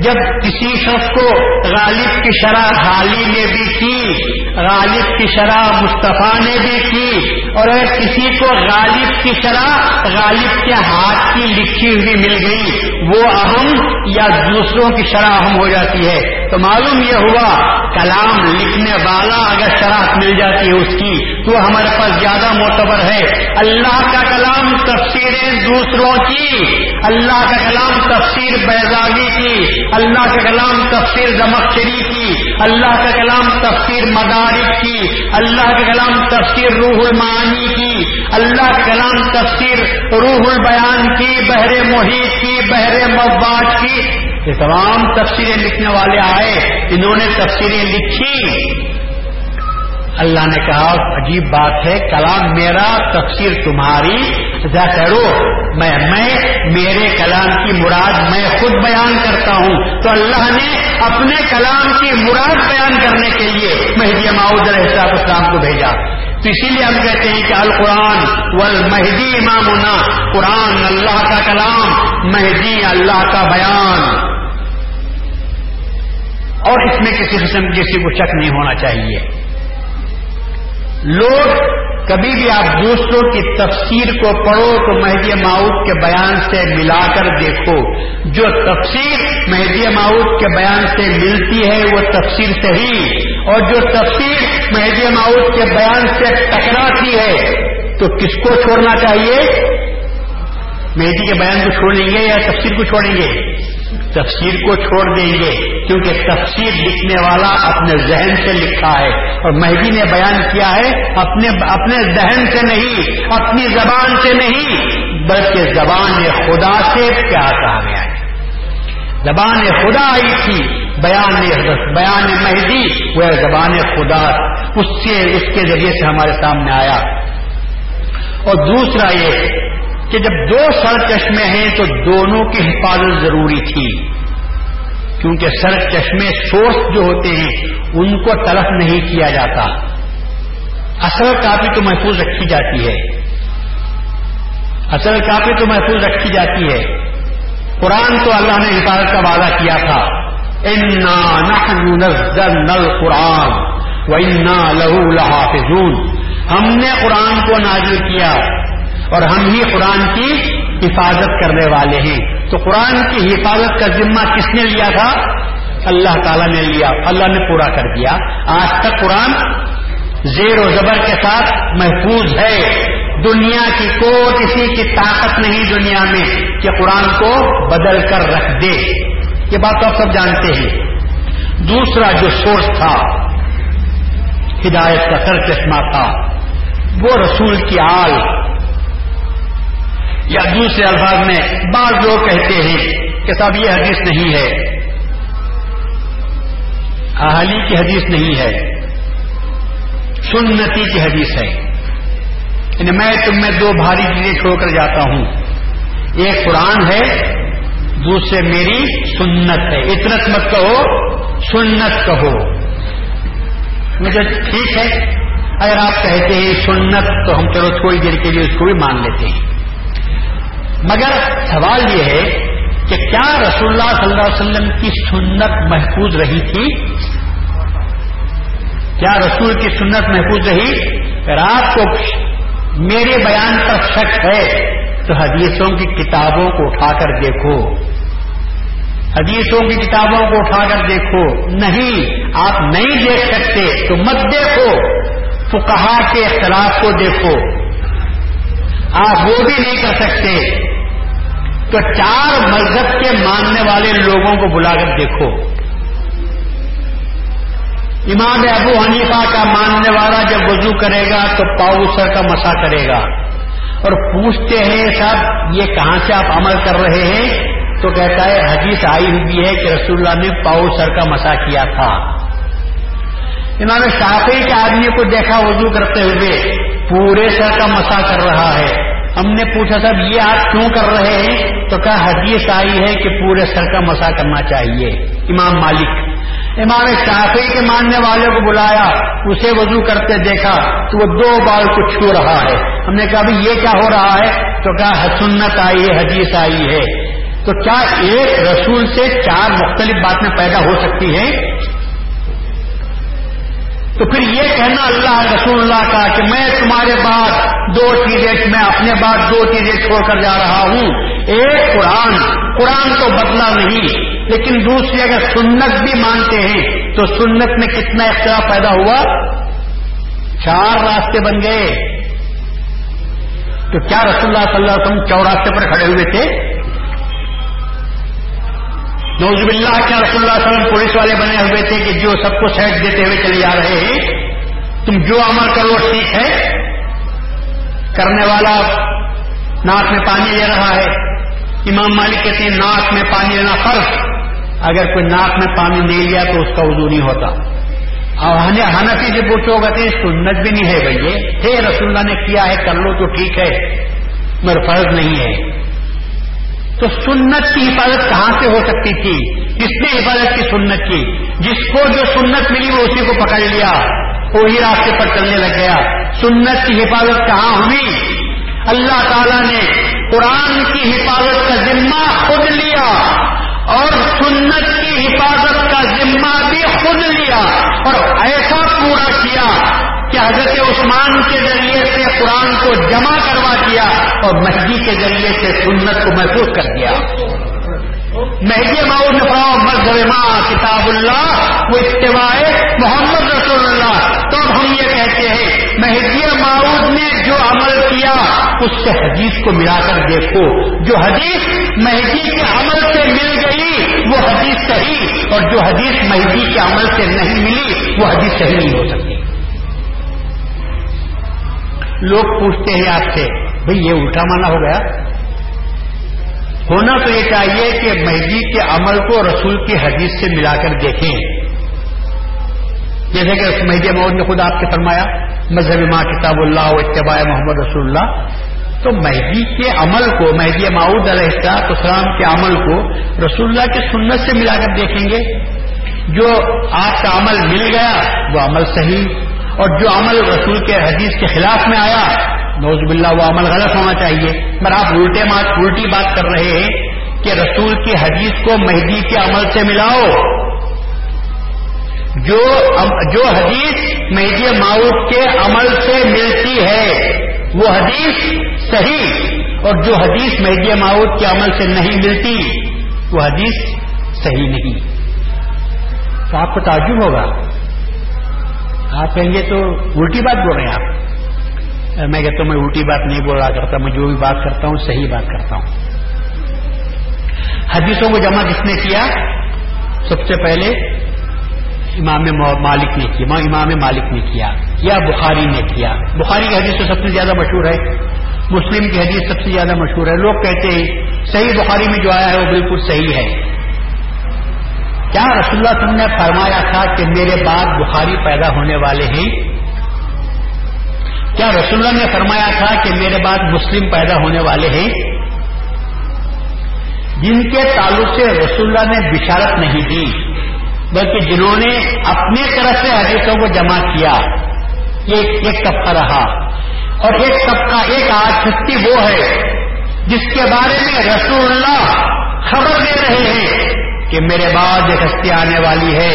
جب کسی شخص کو غالب کی شرح حالی نے بھی کی, غالب کی شرح مصطفیٰ نے بھی کی, اور اگر کسی کو غالب کی شرح غالب کے ہاتھ کی لکھی ہوئی مل گئی, وہ اہم یا دوسروں کی شرح اہم ہو جاتی ہے. تو معلوم یہ ہوا کلام لکھنے والا اگر شرح مل جاتی ہے اس کی تو ہمارے پاس زیادہ معتبر ہے. اللہ کا کلام تفسیریں دوسروں کی, اللہ کا کلام تفسیر بیضاوی کی, اللہ کا کلام تفسیر زمخشری کی, اللہ کا کلام تفسیر مدارک کی, اللہ کا کلام تفسیر روح المعانی کی, اللہ کا کلام تفسیر روح البیان کی, بحر محیط کی, بحر مواد کی. یہ تمام تفسیریں لکھنے والے آئے, انہوں نے تفسیریں لکھی. اللہ نے کہا عجیب بات ہے, کلام میرا تفسیر تمہاری, سجا کرو میں میرے کلام کی مراد میں خود بیان کرتا ہوں. تو اللہ نے اپنے کلام کی مراد بیان کرنے کے لیے مہدی موعود علیہ السلام کو بھیجا. تو اسی لیے ہم کہتے ہیں کہ القرآن والمہدی امامنا, قرآن اللہ کا کلام, مہدی اللہ کا بیان, اور اس میں کسی قسم کسی کو شک نہیں ہونا چاہیے. لوگ کبھی بھی آپ دوسروں کی تفسیر کو پڑھو تو مہدی موعود کے بیان سے ملا کر دیکھو. جو تفسیر مہدی موعود کے بیان سے ملتی ہے وہ تفسیر صحیح, اور جو تفسیر مہدی موعود کے بیان سے ٹکراتی ہے تو کس کو چھوڑنا چاہیے؟ مہدی کے بیان کو چھوڑیں گے یا تفسیر کو چھوڑیں گے؟ تفسیر کو چھوڑ دیں گے, کیونکہ تفسیر لکھنے والا اپنے ذہن سے لکھا ہے, اور مہدی نے بیان کیا ہے اپنے ذہن سے نہیں, اپنی زبان سے نہیں, بلکہ زبان خدا سے پیار کہا گیا ہے. زبان خدا آئی تھی, بیان مہدی وہ زبان خدا, اس کے ذریعے سے ہمارے سامنے آیا. اور دوسرا یہ کہ جب دو سرچشمے ہیں تو دونوں کی حفاظت ضروری تھی, کیونکہ سرچشمے سورس جو ہوتے ہیں ان کو تلف نہیں کیا جاتا, اصل کاپی تو محفوظ رکھی جاتی ہے, اصل کاپی تو محفوظ رکھی جاتی ہے. قرآن تو اللہ نے حفاظت کا وعدہ کیا تھا, اِنَّا نَحْنُ نَزَّلْنَا الْقُرْآنَ وَإِنَّا لَهُ لَحَافِظُونَ, ہم نے قرآن کو نازل کیا اور ہم ہی قرآن کی حفاظت کرنے والے ہیں. تو قرآن کی حفاظت کا ذمہ کس نے لیا تھا؟ اللہ تعالیٰ نے لیا, اللہ نے پورا کر دیا. آج تک قرآن زیر و زبر کے ساتھ محفوظ ہے. دنیا کی کوئی کسی کی طاقت نہیں دنیا میں کہ قرآن کو بدل کر رکھ دے, یہ بات تو آپ سب جانتے ہیں. دوسرا جو سورس تھا ہدایت کا سرچشمہ تھا وہ رسول کی آل, یا دوسرے الفاظ میں بعض لوگ کہتے ہیں کہ صاحب یہ حدیث نہیں ہے, اہلی کی حدیث نہیں ہے, سنتی کی حدیث ہے. یعنی میں تم میں دو بھاری چیزیں چھوڑ کر جاتا ہوں, ایک قرآن ہے, دوسرے میری سنت ہے. اطرت مت کہو, سنت کہو. مجھے ٹھیک ہے, اگر آپ کہتے ہیں سنت تو ہم چلو تھوڑی دیر کے لیے اس کو بھی مان لیتے ہیں, مگر سوال یہ ہے کہ کیا رسول اللہ صلی اللہ علیہ وسلم کی سنت محفوظ رہی تھی؟ کیا رسول کی سنت محفوظ رہی؟ اگر آپ کو میرے بیان پر شک ہے تو حدیثوں کی کتابوں کو اٹھا کر دیکھو, حدیثوں کی کتابوں کو اٹھا کر دیکھو. نہیں, آپ نہیں دیکھ سکتے تو مت دیکھو, فقہا کے اختلاف کو دیکھو. آپ وہ بھی نہیں کر سکتے تو چار مذہب کے ماننے والے لوگوں کو بلا کر دیکھو. امام ابو حنیفہ کا ماننے والا جب وضو کرے گا تو پاؤں سر کا مسا کرے گا, اور پوچھتے ہیں صاحب یہ کہاں سے آپ عمل کر رہے ہیں, تو کہتا ہے حدیث آئی ہوئی ہے کہ رسول اللہ نے پاؤں سر کا مسا کیا تھا. امام شافعی کے آدمی کو دیکھا وضو کرتے ہوئے پورے سر کا مسا کر رہا ہے. ہم نے پوچھا صاحب یہ آپ کیوں کر رہے ہیں, تو کہا حدیث آئی ہے کہ پورے سر کا مسا کرنا چاہیے. امام مالک, امام شافعی کے ماننے والے کو بلایا, اسے وضو کرتے دیکھا تو وہ دو بال کو چھو رہا ہے. ہم نے کہا بھائی یہ کیا ہو رہا ہے, تو کہا سنت آئی ہے, حدیث آئی ہے. تو کیا ایک رسول سے چار مختلف باتیں پیدا ہو سکتی ہیں؟ تو پھر یہ کہنا اللہ رسول اللہ کا کہ میں تمہارے بعد دو چیزیں, میں اپنے بعد دو چیزیں چھوڑ کر جا رہا ہوں, ایک قرآن, قرآن تو بدلا نہیں, لیکن دوسری اگر سنت بھی مانتے ہیں تو سنت میں کتنا اختلاف پیدا ہوا, چار راستے بن گئے. تو کیا رسول اللہ صلی اللہ علیہ وسلم چوراہے پر کھڑے ہوئے تھے؟ نعوذ باللہ, کیا رسول اللہ صلی اللہ علیہ وسلم پولیس والے بنے ہوئے تھے کہ جو سب کو سیٹ دیتے ہوئے چلے جا رہے ہیں, تم جو عمل کرو ٹھیک ہے, کرنے والا ناک میں پانی لے رہا ہے. امام مالک کہتے ہیں ناک میں پانی لینا فرض, اگر کوئی ناک میں پانی نہیں لیا تو اس کا وضو نہیں ہوتا. اور حنفی سے پوچھو کہتے ہیں سنت بھی نہیں ہے بھائی یہ رسول اللہ نے کیا ہے کر لو تو ٹھیک ہے مگر فرض نہیں ہے. تو سنت کی حفاظت کہاں سے ہو سکتی تھی؟ کس نے حفاظت کی سنت کی؟ جس کو جو سنت ملی وہ اسی کو پکڑ لیا، وہی راستے پر چلنے لگ گیا. سنت کی حفاظت کہاں ہوئی؟ اللہ تعالیٰ نے قرآن کی حفاظت کا ذمہ خود لیا اور سنت کی حفاظت کا ذمہ بھی خود لیا، اور ایسا پورا کیا کہ حضرت عثمان کے ذریعے سے قرآن کو جمع کروا دیا اور مہدی کے ذریعے سے سنت کو محفوظ کر دیا. مہدی ماؤد مذہبہ کتاب اللہ وہ اتباع محمد رسول اللہ. تو اب ہم یہ کہتے ہیں مہدی ماؤد نے جو عمل کیا اس سے حدیث کو ملا کر دیکھو، جو حدیث مہدی کے عمل سے مل گئی وہ حدیث صحیح، اور جو حدیث مہدی کے عمل سے نہیں ملی وہ حدیث صحیح نہیں ہو سکتی. لوگ پوچھتے ہیں آپ سے بھئی یہ الٹا مانا ہو گیا. ہونا تو یہ چاہیے کہ مہدی کے عمل کو رسول کی حدیث سے ملا کر دیکھیں، جیسے کہ مہدی مود نے خود آپ کے فرمایا مذہب ماں کتاب اللہ و اتباع محمد رسول اللہ. تو مہدی کے عمل کو، مہدی ماؤد علیہ السلام کے عمل کو رسول اللہ کی سنت سے ملا کر دیکھیں گے. جو آپ کا عمل مل گیا وہ عمل صحیح، اور جو عمل رسول کے حدیث کے خلاف میں آیا نعوذ باللہ وہ عمل غلط ہونا چاہیے. پر آپ الٹی بات کر رہے ہیں کہ رسول کی حدیث کو مہدی کے عمل سے ملاؤ. جو حدیث مہدی ماؤد کے عمل سے ملتی ہے وہ حدیث صحیح، اور جو حدیث مہدی ماؤد کے عمل سے نہیں ملتی وہ حدیث صحیح نہیں. تو آپ کو تعجب ہوگا، آپ کہیں گے تو الٹی بات بول رہے ہیں آپ. میں کہتا ہوں میں الٹی بات نہیں بول رہا کرتا، میں جو بھی بات کرتا ہوں صحیح بات کرتا ہوں. حدیثوں کو جمع کس نے کیا؟ سب سے پہلے امام مالک نے کیا، یا بخاری نے کیا. بخاری کی حدیث تو سب سے زیادہ مشہور ہے، مسلم کی حدیث سب سے زیادہ مشہور ہے. لوگ کہتے ہیں صحیح بخاری میں جو آیا ہے وہ بالکل صحیح ہے. کیا رسول اللہ صلی اللہ علیہ وسلم نے فرمایا تھا کہ میرے بعد بخاری پیدا ہونے والے ہیں؟ کیا رسول اللہ نے فرمایا تھا کہ میرے بعد مسلم پیدا ہونے والے ہیں؟ جن کے تعلق سے رسول اللہ نے بشارت نہیں دی، بلکہ جنہوں نے اپنے طرف سے حدیثوں کو جمع کیا ایک طبقہ رہا، اور ایک طبقہ ایک آسکتی وہ ہے جس کے بارے میں رسول اللہ خبر دے رہے ہیں کہ میرے بعد ایک ہستی آنے والی ہے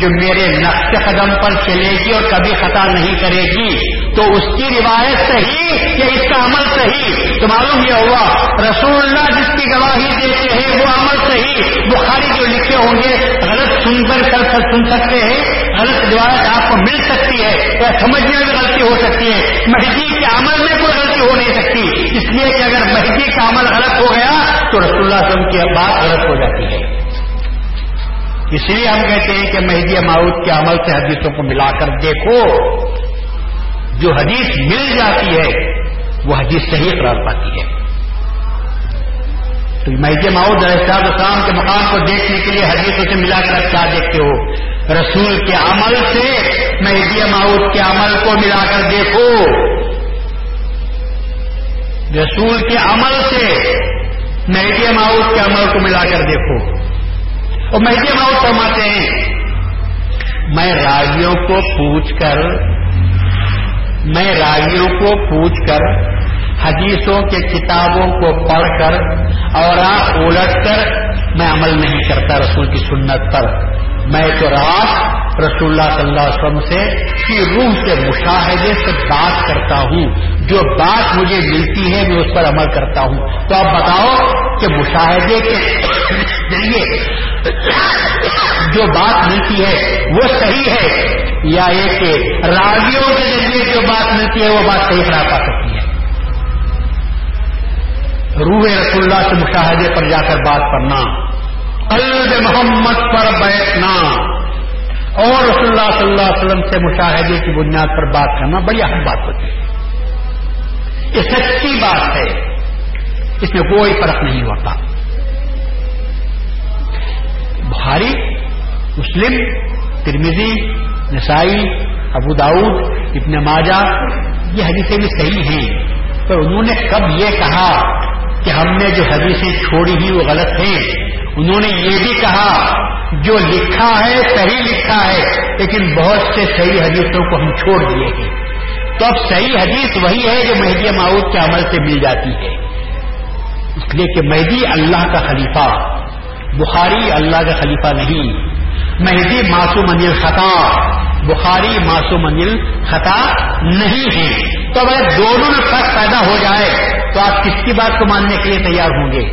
جو میرے نقش قدم پر چلے گی اور کبھی خطا نہیں کرے گی. تو اس کی روایت صحیح یا اس کا عمل صحیح؟ تو معلوم یہ ہوا رسول اللہ جس کی گواہی دیتے ہیں وہ عمل صحیح. بخاری جو لکھے ہوں گے غلط سن سکتے ہیں، غلط روایت آپ کو مل سکتی ہے یا سمجھنے میں غلطی ہو سکتی ہے. مہدی کے عمل میں کوئی غلطی ہو نہیں سکتی، اس لیے کہ اگر مہدی کا عمل غلط ہو گیا تو رسول اللہ صلی اللہ علیہ وسلم کی بات غلط ہو جاتی ہے. اس لیے ہم کہتے ہیں کہ مہدی ماؤد کے عمل سے حدیثوں کو ملا کر دیکھو، جو حدیث مل جاتی ہے وہ حدیث صحیح قرار پاتی ہے. تو مہدی ماؤد علیہ السلام کے مقام کو دیکھنے کے لیے حدیثوں سے ملا کر کیا دیکھتے ہو؟ رسول کے عمل سے مہدی ماؤد کے عمل کو ملا کر دیکھو. رسول کے عمل سے مہدی ماؤد کے عمل کو ملا کر دیکھو. اور مہدی ماؤد فرماتے ہیں میں راویوں کو پوچھ کر حدیثوں کے کتابوں کو پڑھ کر اور الٹ کر میں عمل نہیں کرتا رسول کی سنت پر. میں تو رات رسول اللہ صلی اللہ علیہ وسلم سے کی روح سے، مشاہدے سے بات کرتا ہوں. جو بات مجھے ملتی ہے میں اس پر عمل کرتا ہوں. تو آپ بتاؤ کہ مشاہدے کے ذریعے جو بات ملتی ہے وہ صحیح ہے، یا یہ کہ راویوں کے ذریعے جو بات ملتی ہے وہ بات صحیح قرار پا سکتی ہے؟ روح رسول اللہ سے مشاہدے پر جا کر بات کرنا، قلب محمد پر بیٹھنا اور رسول اللہ صلی اللہ علیہ وسلم سے مشاہدے کی بنیاد پر بات کرنا بڑی اہم بات ہوتی ہے. یہ سچی بات ہے، اس میں کوئی فرق نہیں ہوتا. بخاری، مسلم، ترمذی، نسائی، ابو داؤد، ابن ماجہ، یہ حدیثیں بھی صحیح ہیں، پر انہوں نے کب یہ کہا کہ ہم نے جو حدیثیں چھوڑی ہیں وہ غلط ہیں؟ انہوں نے یہ بھی کہا جو لکھا ہے صحیح لکھا ہے، لیکن بہت سے صحیح حدیثوں کو ہم چھوڑ دیے ہیں۔ تو اب صحیح حدیث وہی ہے جو مہدی موعود کے عمل سے مل جاتی ہے، اس لیے کہ مہدی اللہ کا خلیفہ، بخاری اللہ کا خلیفہ نہیں، مہدی معصوم عن الخطا، بخاری معصوم عن الخطا نہیں ہے۔ تو اگر دونوں میں فرق پیدا ہو جائے تو آپ کس کی بات کو ماننے کے لیے تیار ہوں گے؟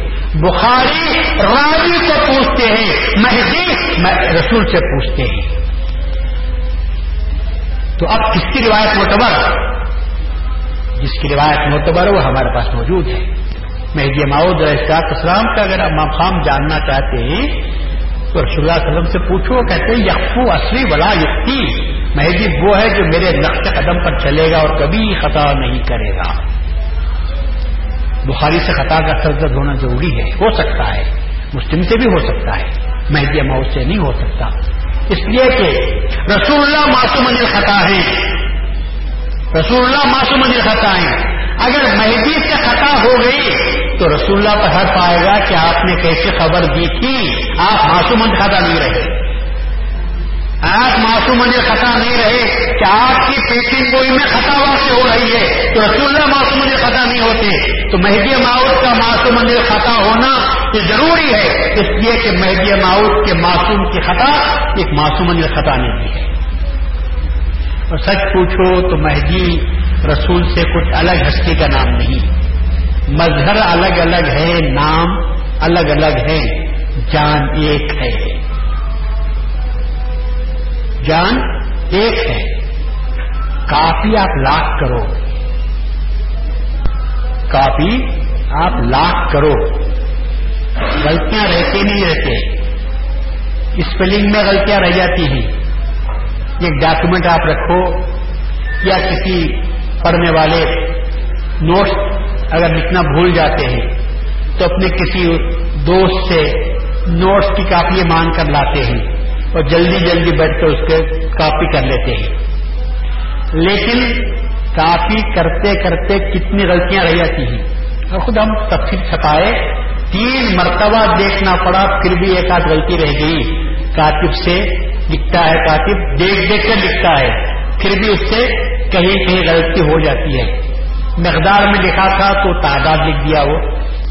بخاری راوی سے پوچھتے ہیں، مہدی رسول سے پوچھتے ہیں، تو اب کس کی روایت معتبر؟ جس کی روایت معتبر وہ ہمارے پاس موجود ہے۔ مہدی موعود علیہ السلام کا اگر آپ مقام جاننا چاہتے ہیں تو رسول اللہ صلی اللہ علیہ وسلم سے پوچھو، کہتے ہیں یقفو اصلی ولا یقتی، مہدی وہ ہے جو میرے نقش قدم پر چلے گا اور کبھی خطا نہیں کرے گا۔ بخاری سے خطا کا سرزد ہونا ضروری ہے، ہو سکتا ہے مسلم سے بھی ہو سکتا ہے، مہدی موعود سے نہیں ہو سکتا، اس لیے کہ رسول اللہ معصوم عن الخطا ہیں، رسول اللہ معصوم عن الخطا ہیں۔ اگر مہدی سے خطا ہو گئی تو رسول اللہ پر حرف آئے گا کہ آپ نے کیسے خبر دی تھی، آپ معصوم عن الخطا نہیں رہے، آپ معصوم عن الخطا نہیں رہے، کہ آپ کی پیشن گوئی میں خطا واقع ہو رہی ہے، تو رسول اللہ معصوم عن الخطا نہیں ہوتے، تو مہدی موعود کا معصوم عن الخطا ہونا یہ ضروری ہے، اس لیے کہ مہدی موعود کے معصوم کی خطا ایک معصوم عن الخطا نہیں ہے۔ اور سچ پوچھو تو مہدی رسول سے کچھ الگ ہستی کا نام نہیں، مظہر الگ الگ ہے، نام الگ الگ ہے، جان ایک ہے، جان ایک ہے۔ کافی آپ لاکھ کرو، کافی آپ لاکھ کرو، غلطیاں رہتے نہیں رہتے، اسپیلنگ میں غلطیاں رہ جاتی ہیں۔ ایک ڈاکومنٹ آپ رکھو یا کسی پڑھنے والے نوٹس اگر لکھنا بھول جاتے ہیں تو اپنے کسی دوست سے نوٹس کی کاپیاں مانگ کر لاتے ہیں اور جلدی جلدی بیٹھ کر اس کے کاپی کر لیتے ہیں، لیکن کاپی کرتے کرتے کتنی غلطیاں رہ جاتی ہیں، اور خود ہم تفصیل چھپائے 3 مرتبہ دیکھنا پڑا پھر بھی ایک آدھ غلطی رہ گئی۔ کاتب سے لکھتا ہے، کاتب دیکھ دیکھ کر لکھتا ہے، پھر بھی اس سے کہیں کہیں غلطی ہو جاتی ہے، مقدار میں لکھا تھا تو تعداد لکھ دیا، وہ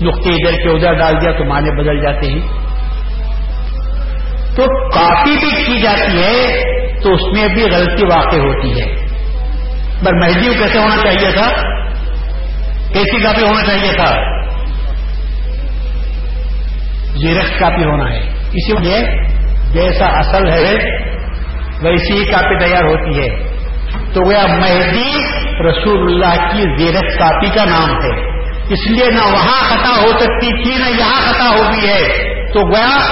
نقطے ادھر کے ادھر ڈال دیا تو معنی بدل جاتے ہیں۔ تو کاپی بھی کی جاتی ہے تو اس میں بھی غلطی واقع ہوتی ہے، پر مہدی کیسے ہونا چاہیے تھا، کیسی کاپی ہونا چاہیے تھا؟ زیرکس کاپی ہونا ہے، اسی لیے جیسا اصل ہے ویسی ہی کاپی تیار ہوتی ہے، تو گویا مہدی رسول اللہ کی زیرکس کاپی کا نام ہے، اس لیے نہ وہاں خطا ہو سکتی تھی نہ یہاں خطا ہوتی ہے۔ تو گویا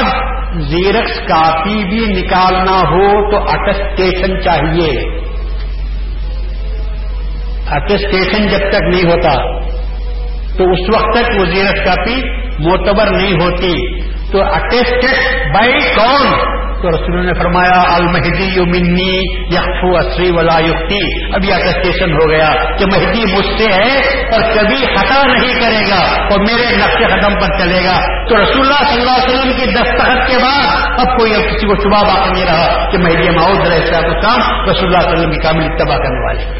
اب زیرکس کاپی بھی نکالنا ہو تو اٹسٹیشن چاہیے، اٹسٹیشن جب تک نہیں ہوتا تو اس وقت تک وہ زیرکس کاپی معتبر نہیں ہوتی۔ تو اٹیسٹڈ بائی کون؟ تو رسول اللہ نے فرمایا المہدی منی یخفو اصری ولا یخفی، اب یہ اٹیسٹیشن ہو گیا کہ مہدی مجھ سے ہے اور کبھی خطا نہیں کرے گا اور میرے نقش قدم پر چلے گا۔ تو رسول اللہ صلی اللہ علیہ وسلم کی دستخط کے بعد اب کوئی کسی کو شبہ باقی نہیں رہا کہ مہدی موعود علیہ السلام رسول اللہ صلی اللہ علیہ وسلم کی کامل اتباع کرنے والے۔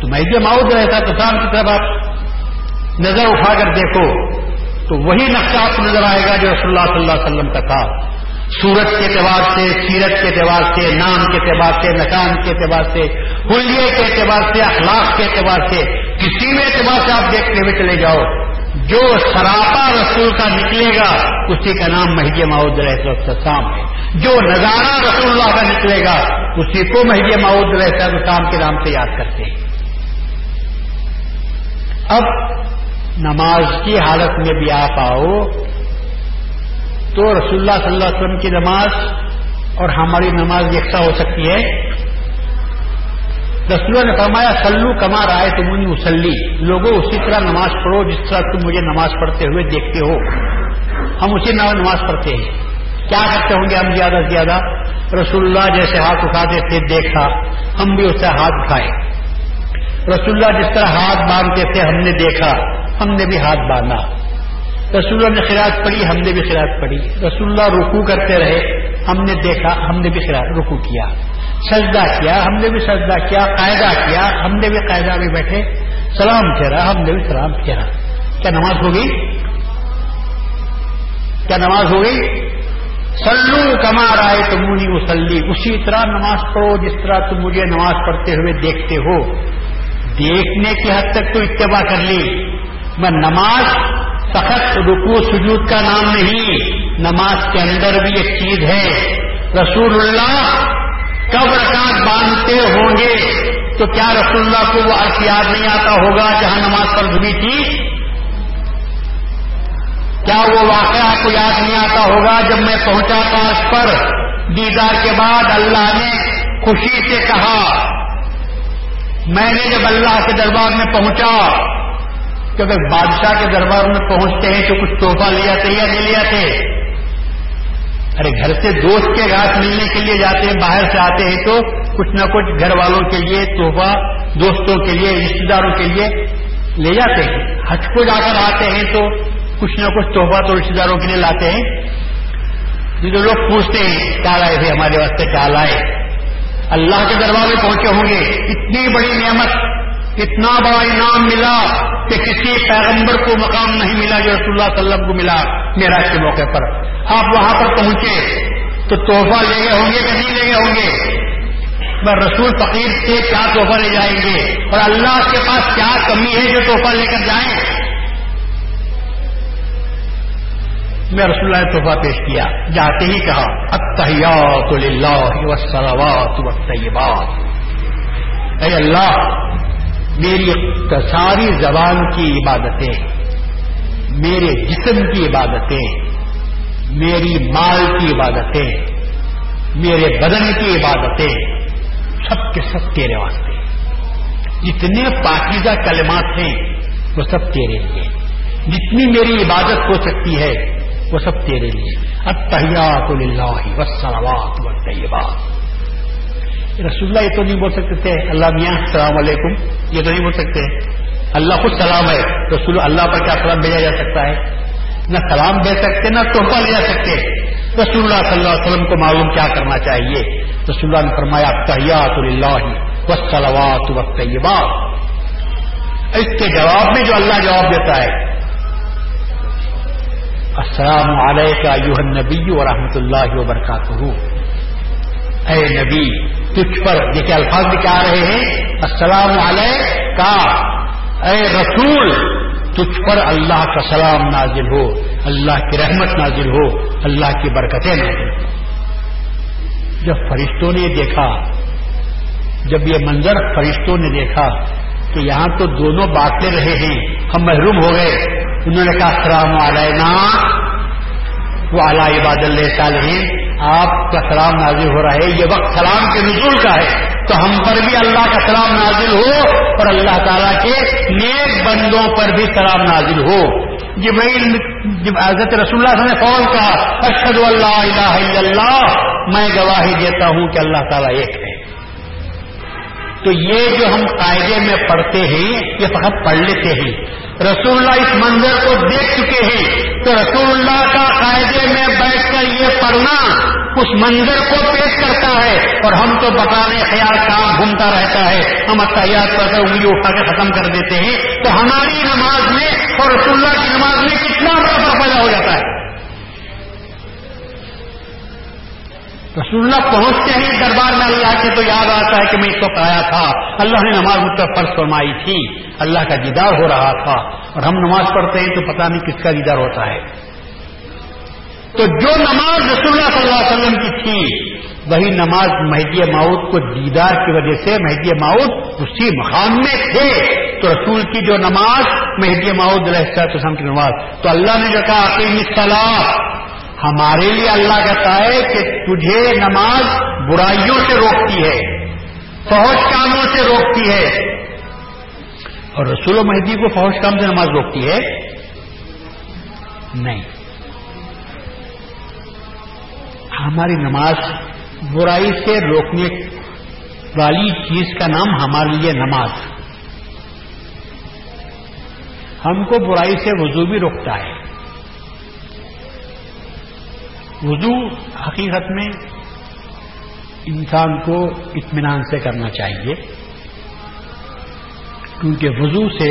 تو مہدی موعود علیہ السلام کی طرف آپ نظر اٹھا کر دیکھو تو وہی نقشہ آپ کو نظر آئے گا جو رسول اللہ صلی اللہ علیہ وسلم کا تھا، صورت کے اعتبار سے، سیرت کے اعتبار سے، نام کے اعتبار سے، نشان کے اعتبار سے، حلیے کے اعتبار سے، اخلاق کے اعتبار سے، کسی میں اعتبار سے آپ دیکھتے ہوئے چلے جاؤ، جو سراپا رسول کا نکلے گا اسی کا نام مہدی موعود علیہ السلام ہے، جو نظارہ رسول اللہ کا نکلے گا اسی کو مہدی موعود علیہ السلام کے نام سے یاد کرتے ہیں۔ اب نماز کی حالت میں بھی آپ آؤ تو رسول اللہ صلی اللہ علیہ وسلم کی نماز اور ہماری نماز یکساں ہو سکتی ہے۔ رسول اللہ نے فرمایا صلو کما رأیتمونی اصلی، لوگوں اسی طرح نماز پڑھو جس طرح تم مجھے نماز پڑھتے ہوئے دیکھتے ہو، ہم اسی نماز پڑھتے ہیں۔ کیا کرتے ہوں گے ہم زیادہ سے زیادہ؟ رسول اللہ جیسے ہاتھ اٹھاتے تھے دیکھا، ہم بھی اس طرح ہاتھ اٹھائے۔ رسول اللہ جس طرح ہاتھ باندھتے تھے ہم نے دیکھا، ہم نے بھی ہاتھ باندھا۔ رسول اللہ نے قرات پڑھی، ہم نے بھی قرات پڑھی۔ رسول اللہ رکوع کرتے رہے، ہم نے دیکھا، ہم نے بھی رکوع کیا۔ سجدہ کیا، ہم نے بھی سجدہ کیا۔ قاعدہ کیا، ہم نے بھی قاعدہ میں بیٹھے۔ سلام پھیرا، ہم نے بھی سلام پھیرا۔ کیا نماز ہو گئی؟ کیا نماز ہو گئی؟ صلو کما رأیتمونی اصلی، اسی طرح نماز پڑھو جس طرح تم مجھے نماز پڑھتے ہوئے دیکھتے ہو۔ دیکھنے کی حد تک تو اتباع کر لی، میں نماز فقط رکوع سجود کا نام نہیں، نماز کے اندر بھی ایک چیز ہے۔ رسول اللہ کب رکعت باندھتے ہوں گے تو کیا رسول اللہ کو وہ عرص یاد نہیں آتا ہوگا جہاں نماز فرض ہوئی تھی؟ کیا وہ واقعہ کو یاد نہیں آتا ہوگا جب میں پہنچا تھا اس پر، دیدار کے بعد اللہ نے خوشی سے کہا، میں نے جب اللہ کے دربار میں پہنچا، کیونکہ بادشاہ کے دربار میں پہنچتے ہیں تو کچھ تحفہ لے جاتے یا نہیں لے جاتے؟ ارے گھر سے دوست کے ساتھ ملنے کے لیے جاتے ہیں، باہر سے آتے ہیں تو کچھ نہ کچھ گھر والوں کے لیے تحفہ، دوستوں کے لیے، رشتے داروں کے لیے لے جاتے ہیں۔ حج کو جا کر آتے ہیں تو کچھ نہ کچھ تحفہ تو رشتے داروں کے لیے لاتے ہیں۔ جو لوگ پوچھتے ہیں کیا لائے تھے ہمارے واسطے، کیا لائے، اللہ کے دربار میں پہنچے ہوں گے، اتنی بڑی نعمت، اتنا بڑا انعام ملا کہ کسی پیغمبر کو مقام نہیں ملا جو رسول اللہ صلی اللہ علیہ وسلم کو ملا معراج کے موقع پر۔ آپ وہاں پر پہنچے تو تحفہ لے گئے ہوں گے کہ نہیں لے گئے ہوں گے؟ رسول فقیر سے کیا تحفہ لے جائیں گے، اور اللہ کے پاس کیا کمی ہے جو تحفہ لے کر جائیں؟ میں رسول اللہ نے تحفہ پیش کیا، جاتے ہی کہا التحیات للہ والصلوات والطیبات، اے اللہ میری ساری زبان کی عبادتیں، میرے جسم کی عبادتیں، میری مال کی عبادتیں، میرے بدن کی عبادتیں، سب کے سب تیرے واسطے، جتنے پاکیزہ کلمات ہیں وہ سب تیرے لیے، جتنی میری عبادت ہو سکتی ہے وہ سب تیرے لیے، التحیات للہ والصلوات والطیبات۔ رسول اللہ یہ تو نہیں بول سکتے تھے اللہ میاں السلام علیکم، یہ تو نہیں بول سکتے، اللہ خود سلام ہے، رسول اللہ پر کیا سلام بھیجا جا سکتا ہے؟ نہ سلام بھیج سکتے، نہ تحفہ لے جا سکتے۔ رسول اللہ صلی اللہ علیہ وسلم کو معلوم کیا کرنا چاہیے؟ رسول اللہ نے فرمایا التحیات للہ والصلوات والطیبات۔ اس کے جواب میں جو اللہ جواب دیتا ہے، السلام علیک ایھا النبی ورحمۃ اللہ وبرکاتہ، اے نبی تجھ پر، یہ کہ الفاظ بھی کیا آ رہے ہیں، السلام علیک، اے رسول تجھ پر اللہ کا سلام نازل ہو، اللہ کی رحمت نازل ہو، اللہ کی برکتیں نازل ہو۔ جب فرشتوں نے دیکھا، جب یہ منظر فرشتوں نے دیکھا کہ یہاں تو دونوں باتیں رہے ہیں، ہم محروم ہو گئے، انہوں نے کہا السلام علینا وعلی عباد اللہ الصالحین، آپ کا سلام نازل ہو رہا ہے، یہ وقت سلام کے نزول کا ہے، تو ہم پر بھی اللہ کا سلام نازل ہو اور اللہ تعالیٰ کے نیک بندوں پر بھی سلام نازل ہو۔ جب حضرت رسول اللہ صلی اللہ علیہ وسلم نے فوراً کہا اشہد ان لا الہ الا اللہ، میں گواہی دیتا ہوں کہ اللہ تعالیٰ ایک ہے۔ تو یہ جو ہم قاعدے میں پڑھتے ہیں یہ فقط پڑھ لیتے ہیں، رسول اللہ اس منظر کو دیکھ چکے ہیں، تو رسول اللہ کا قاعدے میں بیٹھ کر یہ پڑھنا اس منظر کو پیش کرتا ہے، اور ہم تو بتانے خیال کام گھومتا رہتا ہے، ہم اتحیات پڑھ کر انگلی اٹھا کے ختم کر دیتے ہیں، تو ہماری نماز میں اور رسول اللہ کی نماز میں کتنا فرق پیدا ہو جاتا ہے۔ رسول اللہ پہنچتے ہیں دربار میں اللہ کے تو یاد آتا ہے کہ میں اس وقت آیا تھا، اللہ نے نماز مجھ پر فرض فرمائی تھی، اللہ کا دیدار ہو رہا تھا، اور ہم نماز پڑھتے ہیں تو پتہ نہیں کس کا دیدار ہوتا ہے۔ تو جو نماز رسول اللہ صلی اللہ علیہ وسلم کی تھی، وہی نماز مہدی موعود کو دیدار کی وجہ سے، مہدی موعود اسی مقام میں تھے، تو رسول کی جو نماز مہدی موعود علیہ السلام کی نماز، تو اللہ نے جو کہا اقیم الصلاۃ، ہمارے لیے اللہ کہتا ہے کہ تجھے نماز برائیوں سے روکتی ہے، فحش کاموں سے روکتی ہے، اور رسول مہدی کو فحش کام سے نماز روکتی ہے نہیں۔ ہماری نماز برائی سے روکنے والی چیز کا نام ہمارے لیے نماز. ہم کو برائی سے وضو بھی روکتا ہے. وضو حقیقت میں انسان کو اطمینان سے کرنا چاہیے کیونکہ وضو سے